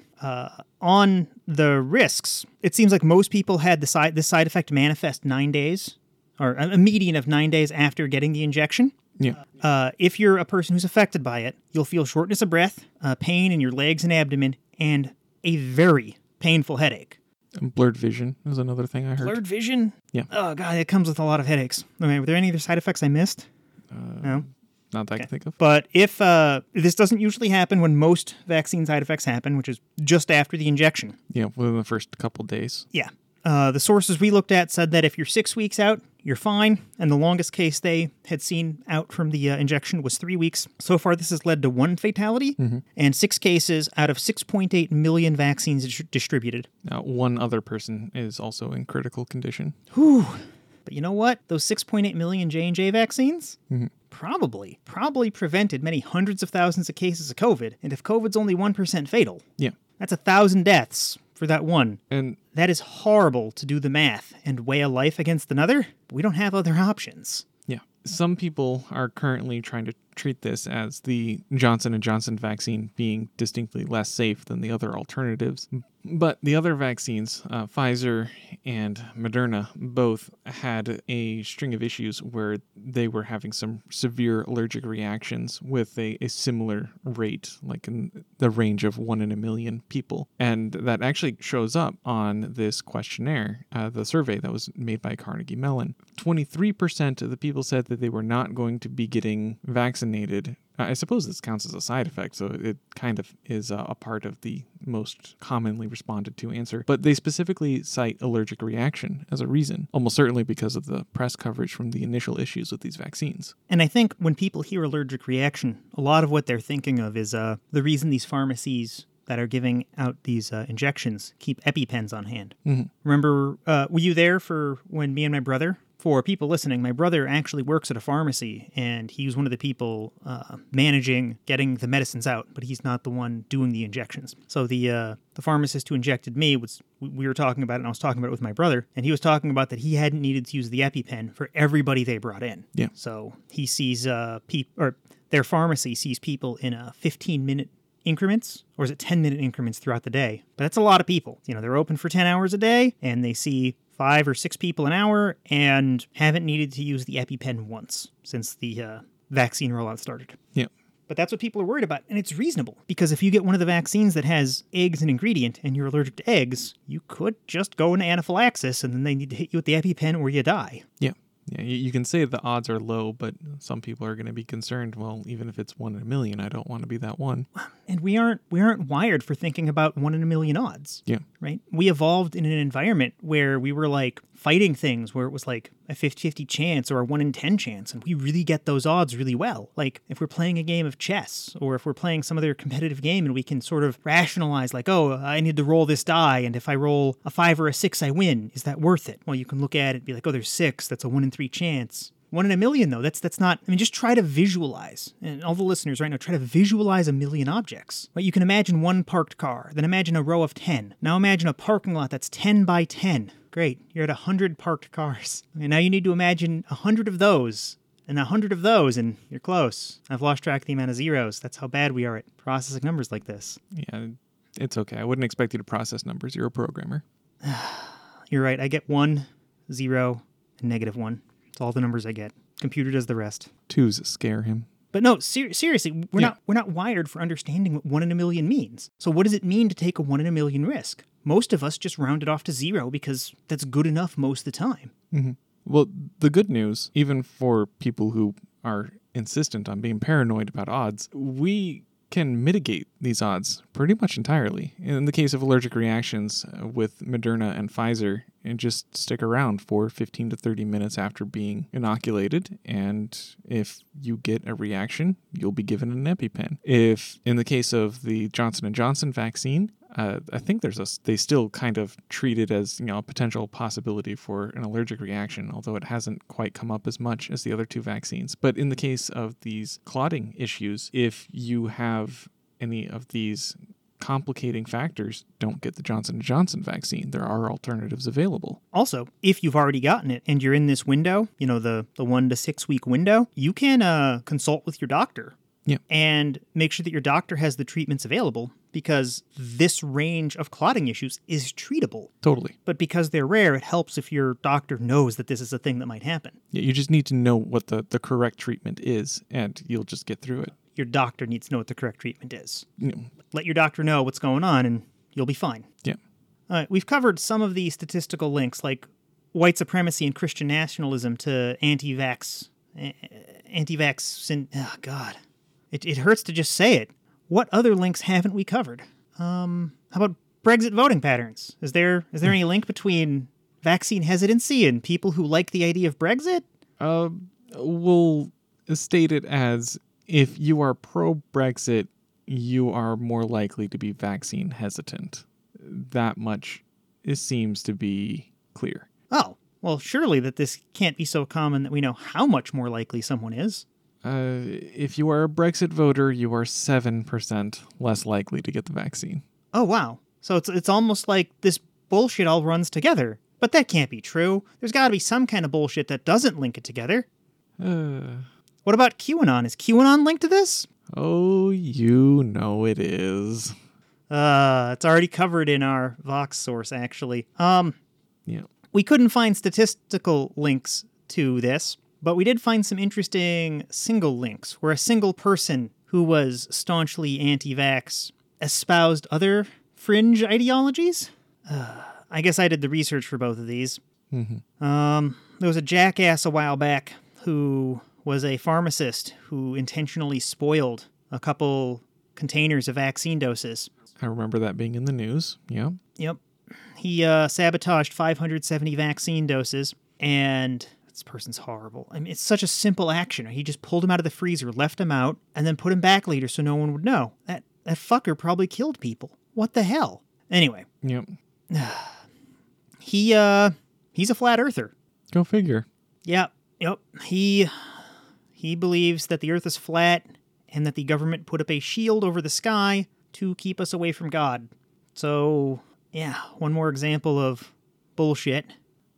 On the risks, it seems like most people had this side effect manifest 9 days, or a median of 9 days after getting the injection. Yeah. If you're a person who's affected by it, you'll feel shortness of breath, pain in your legs and abdomen, and a very painful headache. And blurred vision is another thing I heard. Blurred vision? Yeah. Oh, God, it comes with a lot of headaches. Okay, were there any other side effects I missed? No? Not that I can think of. But if this doesn't usually happen when most vaccine side effects happen, which is just after the injection. Yeah, within the first couple days. Yeah. The sources we looked at said that if you're 6 weeks out, you're fine, and the longest case they had seen out from the injection was 3 weeks. So far, this has led to 1 fatality and 6 cases out of 6.8 million vaccines distributed. Now, 1 other person is also in critical condition. Whew. But you know what? Those 6.8 million J&J vaccines probably prevented many hundreds of thousands of cases of COVID, and if COVID's only 1% fatal, that's 1,000 deaths. For that one. And that is horrible to do the math and weigh a life against another. We don't have other options. Yeah. Some people are currently trying to treat this as the Johnson & Johnson vaccine being distinctly less safe than the other alternatives. But the other vaccines, Pfizer and Moderna, both had a string of issues where they were having some severe allergic reactions with a similar rate, like in the range of 1 in a million people. And that actually shows up on this questionnaire, the survey that was made by Carnegie Mellon. 23% of the people said that they were not going to be getting vaccinated. I suppose this counts as a side effect, so it kind of is a part of the most commonly responded to answer. But they specifically cite allergic reaction as a reason, almost certainly because of the press coverage from the initial issues with these vaccines. And I think when people hear allergic reaction, a lot of what they're thinking of is the reason these pharmacies that are giving out these injections keep EpiPens on hand. Mm-hmm. Remember, were you there for when me and my brother... For people listening, my brother actually works at a pharmacy, and he was one of the people managing getting the medicines out, but he's not the one doing the injections. So the pharmacist who injected me, we were talking about it, and I was talking about it with my brother, and he was talking about that he hadn't needed to use the EpiPen for everybody they brought in. Yeah. So he sees their pharmacy sees people in a 15-minute increments, or is it 10-minute increments throughout the day? But that's a lot of people. You know, they're open for 10 hours a day, and they see 5 or 6 people an hour, and haven't needed to use the EpiPen once since the vaccine rollout started. Yeah. But that's what people are worried about, and it's reasonable, because if you get one of the vaccines that has eggs an ingredient, and you're allergic to eggs, you could just go into anaphylaxis, and then they need to hit you with the EpiPen or you die. Yeah. Yeah, you can say the odds are low, but some people are going to be concerned, well, even if it's 1 in a million, I don't want to be that one. And we aren't wired for thinking about 1 in a million odds. Yeah. Right? We evolved in an environment where we were like fighting things where it was like a 50-50 chance or a 1 in 10 chance, and we really get those odds really well. Like if we're playing a game of chess or if we're playing some other competitive game and we can sort of rationalize like, oh, I need to roll this die, and if I roll a 5 or a 6, I win. Is that worth it? Well, you can look at it and be like, oh, there's 6. That's a 1 in 3 chance. 1 in a million, though, that's not... I mean, just try to visualize, and all the listeners right now, try to visualize a million objects. Right? You can imagine one parked car, then imagine a row of 10. Now imagine a parking lot that's 10 by 10. Great. You're at 100 parked cars. And now you need to imagine 100 of those and 100 of those, and you're close. I've lost track of the amount of zeros. That's how bad we are at processing numbers like this. Yeah, it's okay. I wouldn't expect you to process numbers. You're a programmer. You're right. I get 1, 0, and -1. It's all the numbers I get. Computer does the rest. Twos scare him. But no, seriously, we're not wired for understanding what 1 in a million means. So what does it mean to take a 1 in a million risk? Most of us just round it off to 0 because that's good enough most of the time. Mm-hmm. Well, the good news, even for people who are insistent on being paranoid about odds, we can mitigate these odds pretty much entirely. In the case of allergic reactions with Moderna and Pfizer, and just stick around for 15 to 30 minutes after being inoculated, and if you get a reaction, you'll be given an EpiPen. If, in the case of the Johnson & Johnson vaccine, I think they still kind of treat it as, a potential possibility for an allergic reaction, although it hasn't quite come up as much as the other two vaccines. But in the case of these clotting issues, if you have any of these complicating factors, don't get the Johnson & Johnson vaccine. There are alternatives available. Also, if you've already gotten it and you're in this window, the 1 to 6 week window, you can consult with your doctor. Yeah. And make sure that your doctor has the treatments available, because this range of clotting issues is treatable. Totally. But because they're rare, it helps if your doctor knows that this is a thing that might happen. Yeah, you just need to know what the correct treatment is, and you'll just get through it. Your doctor needs to know what the correct treatment is. Yeah. Let your doctor know what's going on, and you'll be fine. Yeah. All right, we've covered some of the statistical links, like white supremacy and Christian nationalism to anti-vax. Oh, God. It hurts to just say it. What other links haven't we covered? How about Brexit voting patterns? Is there any link between vaccine hesitancy and people who like the idea of Brexit? We'll state it as, if you are pro-Brexit, you are more likely to be vaccine hesitant. That much seems to be clear. Oh, well, surely that this can't be so common that we know how much more likely someone is. If you are a Brexit voter, you are 7% less likely to get the vaccine. Oh, wow. So it's almost like this bullshit all runs together. But that can't be true. There's got to be some kind of bullshit that doesn't link it together. What about QAnon? Is QAnon linked to this? Oh, you know it is. It's already covered in our Vox source, actually. Yeah. We couldn't find statistical links to this. But we did find some interesting single links where a single person who was staunchly anti-vax espoused other fringe ideologies. I guess I did the research for both of these. Mm-hmm. There was a jackass a while back who was a pharmacist who intentionally spoiled a couple containers of vaccine doses. I remember that being in the news. Yeah. Yep. He sabotaged 570 vaccine doses, and this person's horrible. I mean, it's such a simple action. He just pulled him out of the freezer, left him out, and then put him back later so no one would know. That fucker probably killed people. What the hell? Anyway. Yep. He's a flat earther. Go figure. Yeah. Yep. He believes that the earth is flat and that the government put up a shield over the sky to keep us away from God. So, yeah, one more example of bullshit.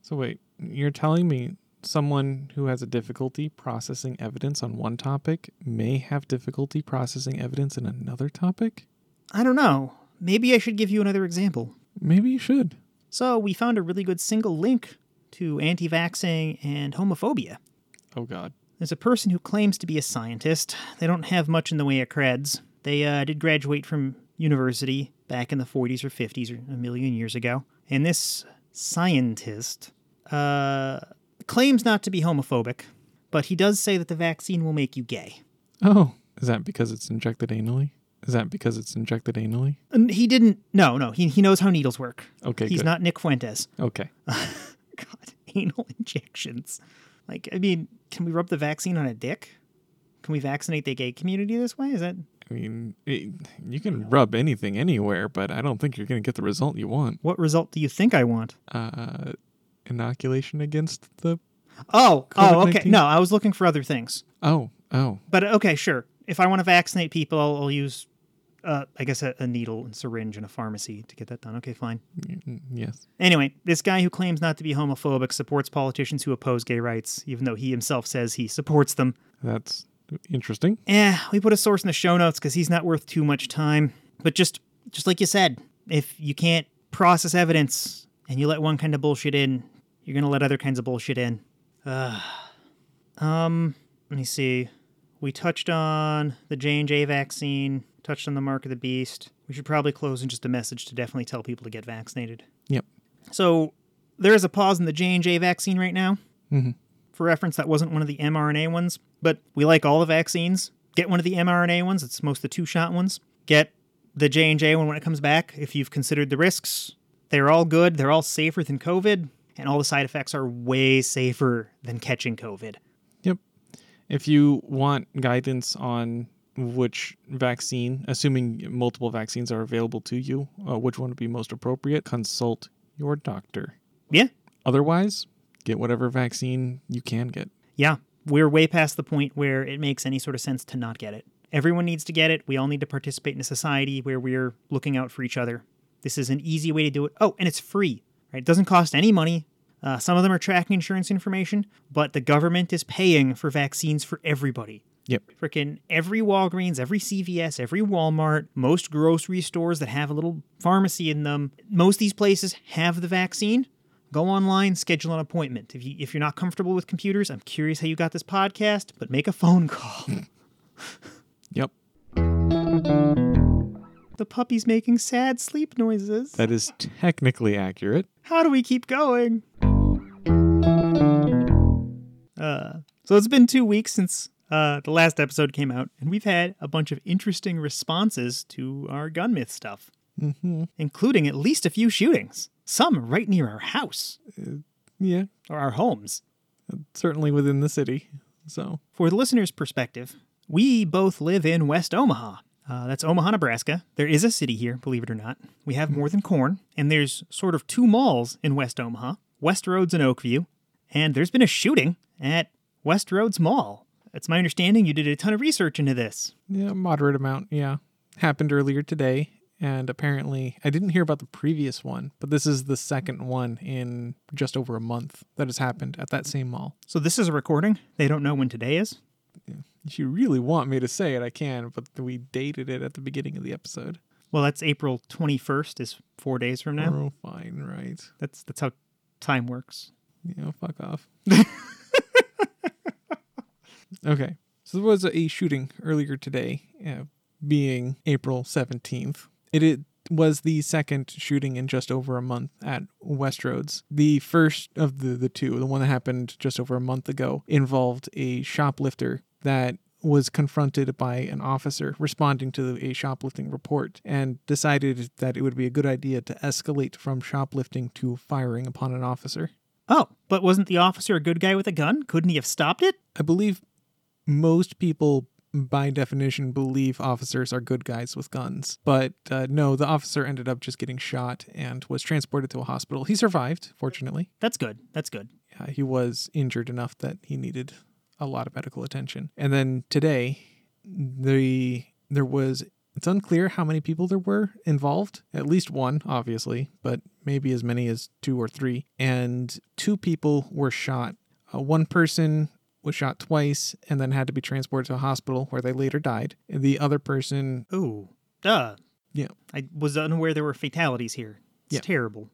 So wait, you're telling me someone who has a difficulty processing evidence on one topic may have difficulty processing evidence in another topic? I don't know. Maybe I should give you another example. Maybe you should. So we found a really good single link to anti-vaxxing and homophobia. Oh, God. There's a person who claims to be a scientist. They don't have much in the way of creds. They did graduate from university back in the 40s or 50s, or a million years ago. And this scientist claims not to be homophobic, but he does say that the vaccine will make you gay. Oh, is that because it's injected anally? And he didn't. No. He knows how needles work. Okay, he's good. Not Nick Fuentes. Okay. God, anal injections. Like, I mean, can we rub the vaccine on a dick? Can we vaccinate the gay community this way? Is that? I mean, you can rub anything anywhere, but I don't think you're going to get the result you want. What result do you think I want? Inoculation against the COVID-19? Okay. No, I was looking for other things. But okay, sure. If I want to vaccinate people, I'll use I guess a needle and syringe in a pharmacy to get that done. Okay, fine. Yes. Anyway, this guy who claims not to be homophobic supports politicians who oppose gay rights, even though he himself says he supports them. That's interesting. Yeah, we put a source in the show notes because he's not worth too much time. But just like you said, if you can't process evidence and you let one kind of bullshit in, you're going to let other kinds of bullshit in. Let me see. We touched on the J&J vaccine, touched on the Mark of the Beast. We should probably close in just a message to definitely tell people to get vaccinated. Yep. So there is a pause in the J&J vaccine right now. Mm-hmm. For reference, that wasn't one of the mRNA ones, but we like all the vaccines. Get one of the mRNA ones. It's most of the two-shot ones. Get the J&J one when it comes back if you've considered the risks. They're all good. They're all safer than COVID, and all the side effects are way safer than catching COVID. Yep. If you want guidance on which vaccine, assuming multiple vaccines are available to you, which one would be most appropriate, consult your doctor. Yeah. Otherwise, get whatever vaccine you can get. Yeah. We're way past the point where it makes any sort of sense to not get it. Everyone needs to get it. We all need to participate in a society where we're looking out for each other. This is an easy way to do it. Oh, and it's free. Right? It doesn't cost any money. Some of them are tracking insurance information, but the government is paying for vaccines for everybody. Yep. Freaking every Walgreens, every CVS, every Walmart, most grocery stores that have a little pharmacy in them. Most of these places have the vaccine. Go online, schedule an appointment. If you're not comfortable with computers, I'm curious how you got this podcast, but make a phone call. Yep. The puppy's making sad sleep noises. That is technically accurate. How do we keep going? So it's been 2 weeks since the last episode came out, and we've had a bunch of interesting responses to our gun myth stuff, including at least a few shootings, some right near our house. Yeah. Or our homes. Certainly within the city. So, for the listener's perspective, we both live in West Omaha. That's Omaha, Nebraska. There is a city here, believe it or not. We have more than corn, and there's sort of two malls in West Omaha, Westroads and Oakview, and there's been a shooting at Westroads Mall. It's my understanding you did a ton of research into this. Yeah, moderate amount, yeah. Happened earlier today, and apparently, I didn't hear about the previous one, but this is the second one in just over a month that has happened at that same mall. So this is a recording? They don't know when today is? Yeah. If you really want me to say it, I can, but we dated it at the beginning of the episode. Well, that's April 21st is 4 days from now. Oh, fine, right. That's how time works. Yeah, fuck off. Okay, so there was a shooting earlier today, being April 17th. It was the second shooting in just over a month at Westroads. The first of the two, the one that happened just over a month ago, involved a shoplifter that was confronted by an officer responding to a shoplifting report and decided that it would be a good idea to escalate from shoplifting to firing upon an officer. Oh, but wasn't the officer a good guy with a gun? Couldn't he have stopped it? I believe most people, by definition, believe officers are good guys with guns. But no, the officer ended up just getting shot and was transported to a hospital. He survived, fortunately. That's good. That's good. Yeah, he was injured enough that he needed a lot of medical attention. And then today, it's unclear how many people there were involved. At least one, obviously, but maybe as many as two or three. And two people were shot. One person was shot twice and then had to be transported to a hospital where they later died. And the other person... Ooh. Duh. Yeah. I was unaware there were fatalities here. It's terrible.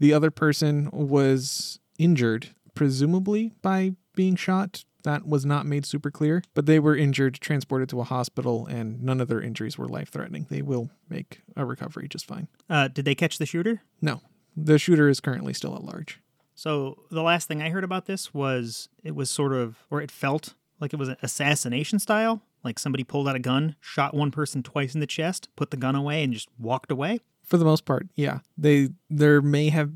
The other person was injured, presumably by being shot. That was not made super clear, but they were injured, transported to a hospital, and none of their injuries were life-threatening. They will make a recovery just fine. Did they catch the shooter? No. The shooter is currently still at large. So the last thing I heard about this was it was sort of, or it felt like it was an assassination style, like somebody pulled out a gun, shot one person twice in the chest, put the gun away, and just walked away. For the most part, yeah. There may or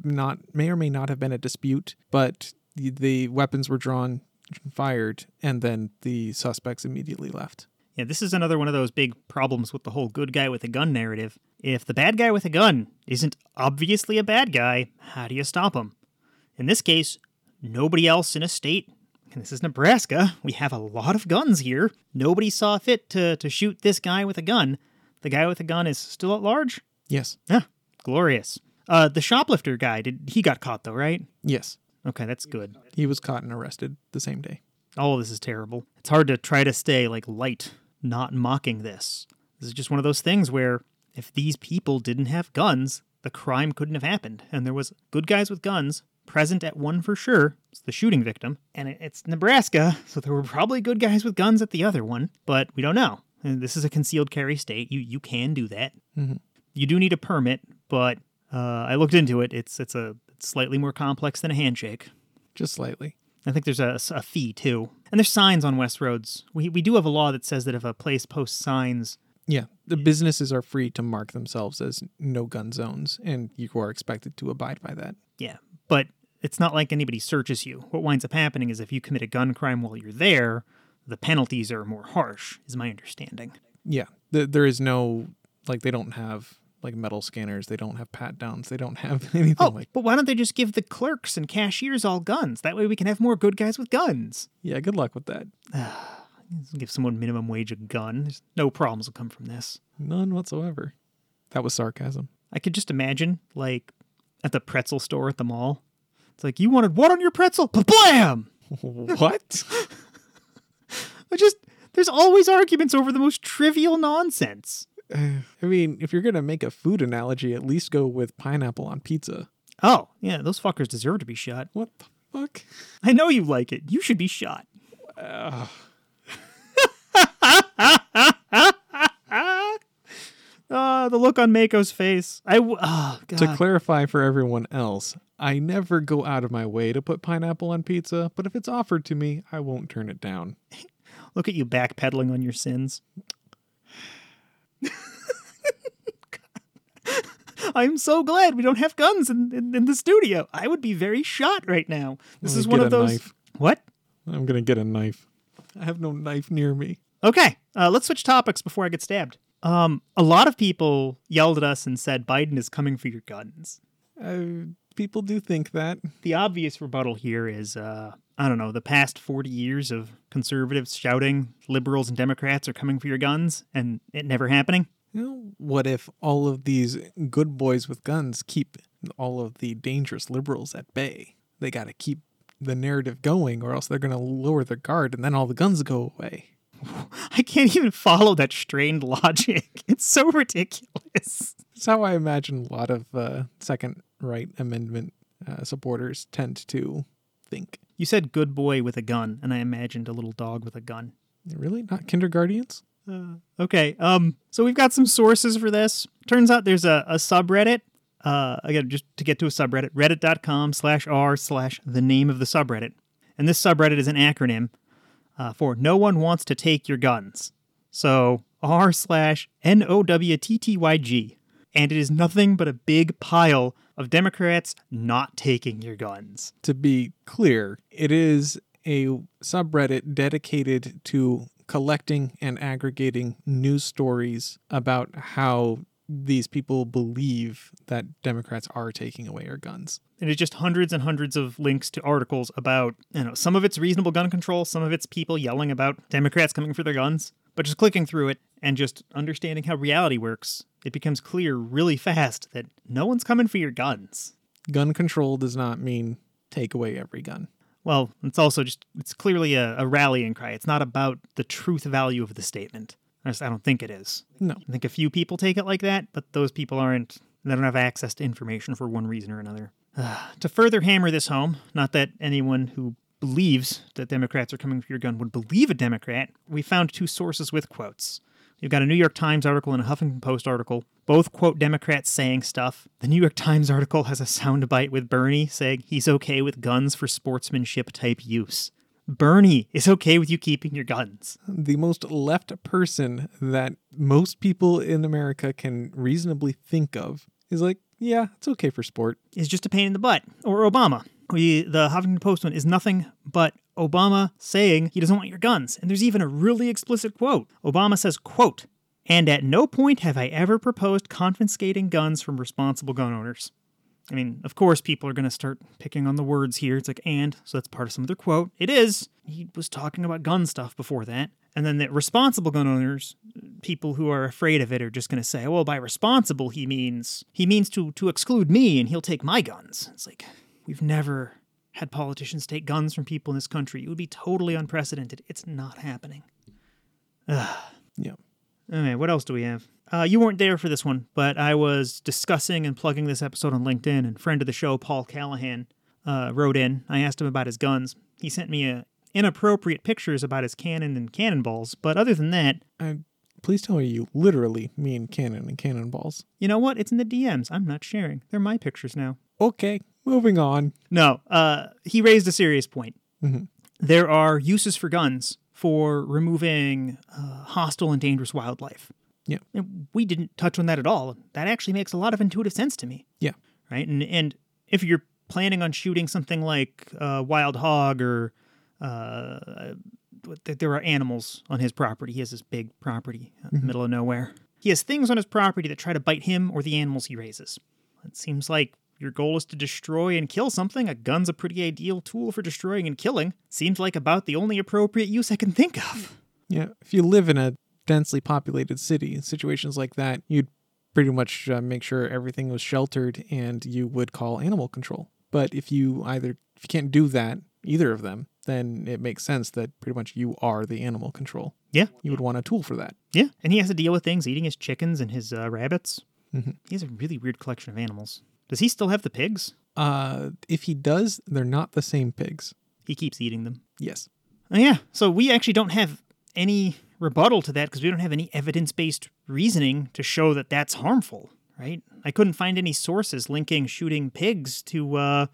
may not have been a dispute, but the weapons were drawn, fired, and then the suspects immediately left. Yeah, this is another one of those big problems with the whole good guy with a gun narrative. If the bad guy with a gun isn't obviously a bad guy, how do you stop him? In this case, nobody else in a state, and this is Nebraska, we have a lot of guns here, nobody saw fit to shoot this guy with a gun. the guy with the gun is still at large? Yes. Ah, glorious. The shoplifter guy, he got caught though, right? Yes. Okay, that's good. He was caught and arrested the same day. All of this is terrible. It's hard to try to stay, light, not mocking this. This is just one of those things where if these people didn't have guns, the crime couldn't have happened. And there was good guys with guns present at one for sure. It's the shooting victim. And it's Nebraska, so there were probably good guys with guns at the other one. But we don't know. And this is a concealed carry state. You can do that. Mm-hmm. You do need a permit, but I looked into it. It's slightly more complex than a handshake. Just slightly. I think there's a fee, too. And there's signs on Westroads. We do have a law that says that if a place posts signs... Yeah, the businesses are free to mark themselves as no-gun zones, and you are expected to abide by that. Yeah, but it's not like anybody searches you. What winds up happening is if you commit a gun crime while you're there, the penalties are more harsh, is my understanding. Yeah, there is no... they don't have... metal scanners, they don't have pat-downs, they don't have anything But why don't they just give the clerks and cashiers all guns? That way we can have more good guys with guns. Yeah, good luck with that. Give someone minimum wage a gun. There's no problems will come from this. None whatsoever. That was sarcasm. I could just imagine, at the pretzel store at the mall. It's you wanted what on your pretzel? Blam! What? There's always arguments over the most trivial nonsense. If you're going to make a food analogy, at least go with pineapple on pizza. Oh, yeah, those fuckers deserve to be shot. What the fuck? I know you like it. You should be shot. The look on Mako's face. God. To clarify for everyone else, I never go out of my way to put pineapple on pizza, but if it's offered to me, I won't turn it down. Look at you backpedaling on your sins. I'm so glad we don't have guns in the studio. I would be very shot right now. This is one of those. Knife. What? I'm going to get a knife. I have no knife near me. Okay. Let's switch topics before I get stabbed. A lot of people yelled at us and said, Biden is coming for your guns. People do think that. The obvious rebuttal here is, the past 40 years of conservatives shouting liberals and Democrats are coming for your guns and it never happening. What if all of these good boys with guns keep all of the dangerous liberals at bay? They got to keep the narrative going or else they're going to lower their guard and then all the guns go away. I can't even follow that strained logic. It's so ridiculous. That's how I imagine a lot of Second Right Amendment supporters tend to think. You said good boy with a gun, and I imagined a little dog with a gun. Really? Not kindergartens? Okay. So we've got some sources for this. Turns out there's a subreddit. Again, just to get to a subreddit, reddit.com/r/the name of the subreddit. And this subreddit is an acronym for No One Wants to Take Your Guns. So r/NOWTTYG. And it is nothing but a big pile of Democrats not taking your guns. To be clear, it is a subreddit dedicated to collecting and aggregating news stories about how these people believe that Democrats are taking away our guns. And it's just hundreds and hundreds of links to articles about, some of it's reasonable gun control, some of it's people yelling about Democrats coming for their guns. But just clicking through it and just understanding how reality works, it becomes clear really fast that no one's coming for your guns. Gun control does not mean take away every gun. Well, it's also it's clearly a rallying cry. It's not about the truth value of the statement. I don't think it is. No. I think a few people take it like that, but those people they don't have access to information for one reason or another. To further hammer this home, not that anyone who believes that Democrats are coming for your gun would believe a Democrat, we found two sources with quotes. You've got a New York Times article and a Huffington Post article. Both quote Democrats saying stuff. The New York Times article has a soundbite with Bernie saying he's okay with guns for sportsmanship type use. Bernie is okay with you keeping your guns. The most left person that most people in America can reasonably think of is yeah, it's okay for sport. It's just a pain in the butt. Or Obama. The Huffington Post one is nothing but Obama saying he doesn't want your guns. And there's even a really explicit quote. Obama says, quote, "And at no point have I ever proposed confiscating guns from responsible gun owners." I mean, of course, people are going to start picking on the words here. It's and, so that's part of some other quote. It is. He was talking about gun stuff before that. And then that responsible gun owners, people who are afraid of it are just going to say, well, by responsible, he means to exclude me and he'll take my guns. It's like, we've never had politicians take guns from people in this country. It would be totally unprecedented. It's not happening. Ugh. Yeah. All right, what else do we have? You weren't there for this one, but I was discussing and plugging this episode on LinkedIn, and friend of the show, Paul Callahan, wrote in. I asked him about his guns. He sent me inappropriate pictures about his cannon and cannonballs, but other than that... please tell me you literally mean cannon and cannonballs. You know what? It's in the DMs. I'm not sharing. They're my pictures now. Okay, moving on. No, he raised a serious point. Mm-hmm. There are uses for guns for removing hostile and dangerous wildlife. Yeah. And we didn't touch on that at all. That actually makes a lot of intuitive sense to me. Yeah. Right? And if you're planning on shooting something like wild hog or there are animals on his property. He has this big property in the middle of nowhere. He has things on his property that try to bite him or the animals he raises. It seems like your goal is to destroy and kill something. A gun's a pretty ideal tool for destroying and killing. Seems like about the only appropriate use I can think of. Yeah, if you live in a densely populated city, in situations like that, you'd pretty much make sure everything was sheltered and you would call animal control. But if you can't do that, either of them, then it makes sense that pretty much you are the animal control. Yeah. You would want a tool for that. Yeah. And he has to deal with things, eating his chickens and his rabbits. Mm-hmm. He has a really weird collection of animals. Does he still have the pigs? If he does, they're not the same pigs. He keeps eating them. Yes. Oh, yeah. So we actually don't have any rebuttal to that because we don't have any evidence-based reasoning to show that that's harmful, right? I couldn't find any sources linking shooting pigs to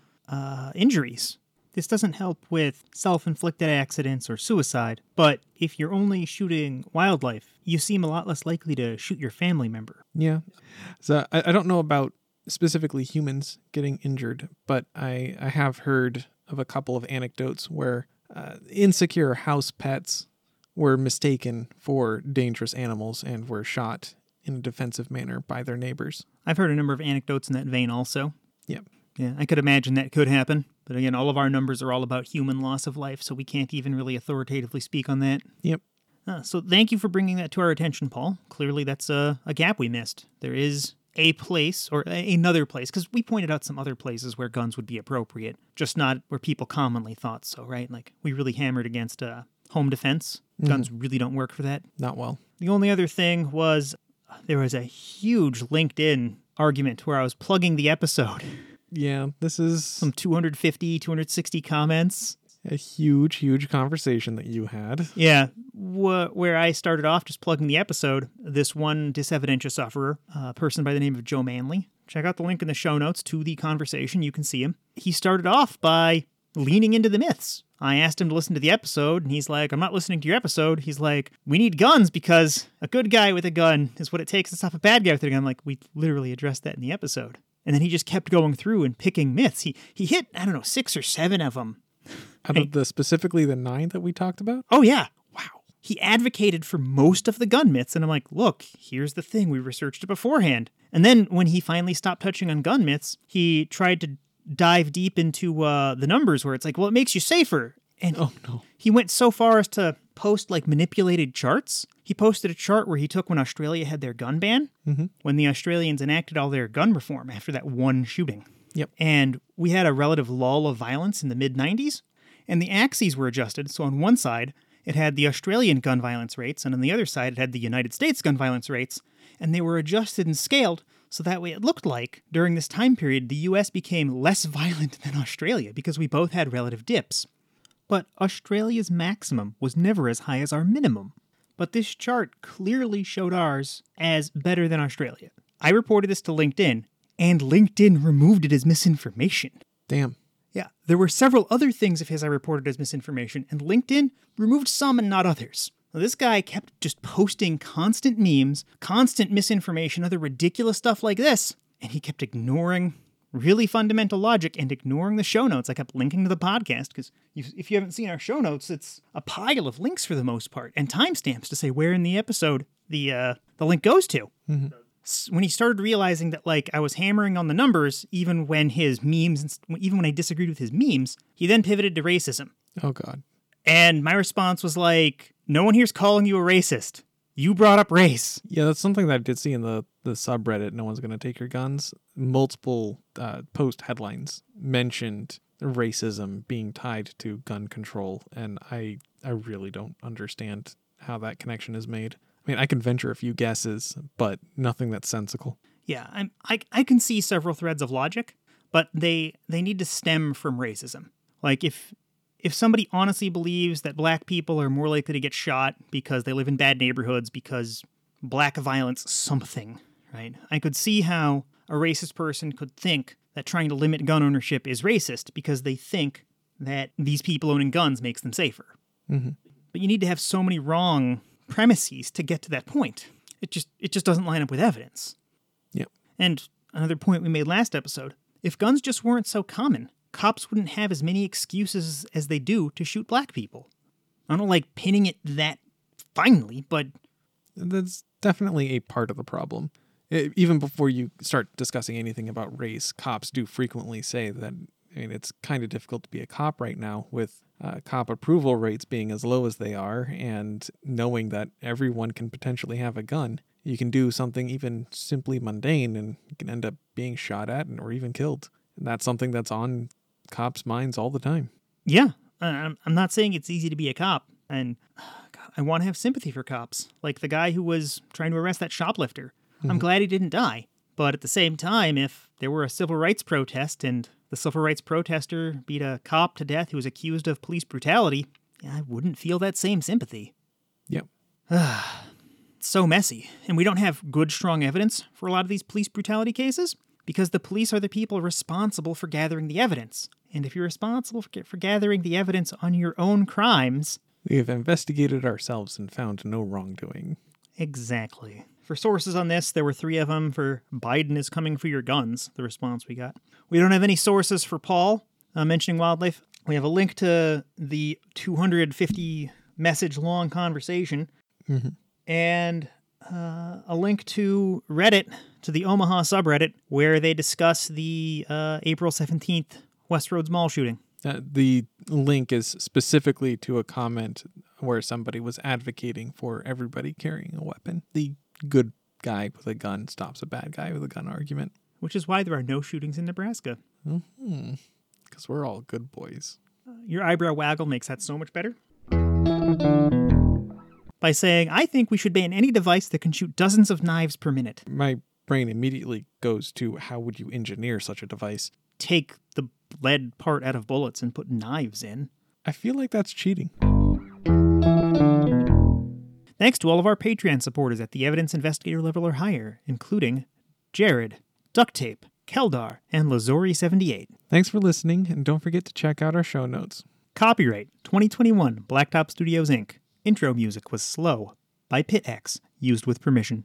injuries. This doesn't help with self-inflicted accidents or suicide, but if you're only shooting wildlife, you seem a lot less likely to shoot your family member. Yeah. So I don't know about specifically humans getting injured, but I have heard of a couple of anecdotes where insecure house pets were mistaken for dangerous animals and were shot in a defensive manner by their neighbors. I've heard a number of anecdotes in that vein also. Yeah. Yeah, I could imagine that could happen. But again, all of our numbers are all about human loss of life, so we can't even really authoritatively speak on that. Yep. So thank you for bringing that to our attention, Paul. Clearly that's a gap we missed. There is a place, or another place, because we pointed out some other places where guns would be appropriate, just not where people commonly thought so, right? Like, we really hammered against home defense. Guns really don't work for that. Not well. The only other thing was there was a huge LinkedIn argument where I was plugging the episode. Yeah, this is... some 250, 260 comments. A huge, huge conversation that you had. Yeah, where I started off just plugging the episode, this one Disevidentia sufferer, a person by the name of Joe Manley. Check out the link in the show notes to the conversation. You can see him. He started off by leaning into the myths. I asked him to listen to the episode, and he's like, I'm not listening to your episode. He's like, we need guns because a good guy with a gun is what it takes to stop a bad guy with a gun. I'm like, we literally addressed that in the episode. And then he just kept going through and picking myths. He hit, I don't know, 6 or 7 of them. Out of specifically the 9 that we talked about? Oh, yeah. Wow. He advocated for most of the gun myths. And I'm like, look, here's the thing. We researched it beforehand. And then when he finally stopped touching on gun myths, he tried to dive deep into the numbers where it's like, well, it makes you safer. And he went so far as to post like manipulated charts. He posted a chart where he took when Australia had their gun ban, when the Australians enacted all their gun reform after that one shooting. Yep. And we had a relative lull of violence in the mid-90s, and the axes were adjusted. So on one side, it had the Australian gun violence rates, and on the other side, it had the United States gun violence rates, and they were adjusted and scaled. So that way it looked like during this time period, the U.S. became less violent than Australia because we both had relative dips. But Australia's maximum was never as high as our minimum. But this chart clearly showed ours as better than Australia. I reported this to LinkedIn, and LinkedIn removed it as misinformation. Damn. Yeah, there were several other things of his I reported as misinformation, and LinkedIn removed some and not others. Now, this guy kept just posting constant memes, constant misinformation, other ridiculous stuff like this, and he kept ignoring really fundamental logic and ignoring the show notes. I kept linking to the podcast because if you haven't seen our show notes, it's a pile of links for the most part and timestamps to say where in the episode the link goes to. Mm-hmm. When he started realizing that like I was hammering on the numbers, even when I disagreed with his memes, he then pivoted to racism. Oh God. And my response was like, no one here's calling you a racist. You brought up race. Yeah, that's something that I did see in the subreddit, No One's Gonna Take Your Guns. Multiple post headlines mentioned racism being tied to gun control, and I really don't understand how that connection is made. I mean, I can venture a few guesses, but nothing that's sensical. Yeah, I can see several threads of logic, but they need to stem from racism. Like, if somebody honestly believes that black people are more likely to get shot because they live in bad neighborhoods because black violence something, right? I could see how a racist person could think that trying to limit gun ownership is racist because they think that these people owning guns makes them safer. Mm-hmm. But you need to have so many wrong premises to get to that point. It just doesn't line up with evidence. Yep. And another point we made last episode, if guns just weren't so common, cops wouldn't have as many excuses as they do to shoot black people. I don't like pinning it that finely, but... That's definitely a part of the problem. Even before you start discussing anything about race, cops do frequently say that, I mean, it's kind of difficult to be a cop right now with cop approval rates being as low as they are, and knowing that everyone can potentially have a gun. You can do something even simply mundane and you can end up being shot at or even killed. And that's something that's on cops' minds all the time. Yeah. I'm not saying it's easy to be a cop, and God, I want to have sympathy for cops. Like the guy who was trying to arrest that shoplifter. Mm-hmm. I'm glad he didn't die. But at the same time, if there were a civil rights protest and the civil rights protester beat a cop to death who was accused of police brutality, I wouldn't feel that same sympathy. Yep. It's so messy. And we don't have good, strong evidence for a lot of these police brutality cases, because the police are the people responsible for gathering the evidence. And if you're responsible for gathering the evidence on your own crimes... We have investigated ourselves and found no wrongdoing. Exactly. For sources on this, there were 3 of them for Biden is coming for your guns, the response we got. We don't have any sources for Paul mentioning wildlife. We have a link to the 250-message-long conversation. Mm-hmm. And... a link to Reddit, to the Omaha subreddit, where they discuss the April 17th Westroads Mall shooting. The link is specifically to a comment where somebody was advocating for everybody carrying a weapon. The good guy with a gun stops a bad guy with a gun argument. Which is why there are no shootings in Nebraska. Mm-hmm. 'Cause we're all good boys. Your eyebrow waggle makes that so much better. By saying, I think we should ban any device that can shoot dozens of knives per minute. My brain immediately goes to, how would you engineer such a device? Take the lead part out of bullets and put knives in. I feel like that's cheating. Thanks to all of our Patreon supporters at the evidence investigator level or higher, including Jared, Duct Tape, Keldar, and Lazori78. Thanks for listening, and don't forget to check out our show notes. Copyright 2021, Blacktop Studios, Inc. Intro music was Slow by PitX, used with permission.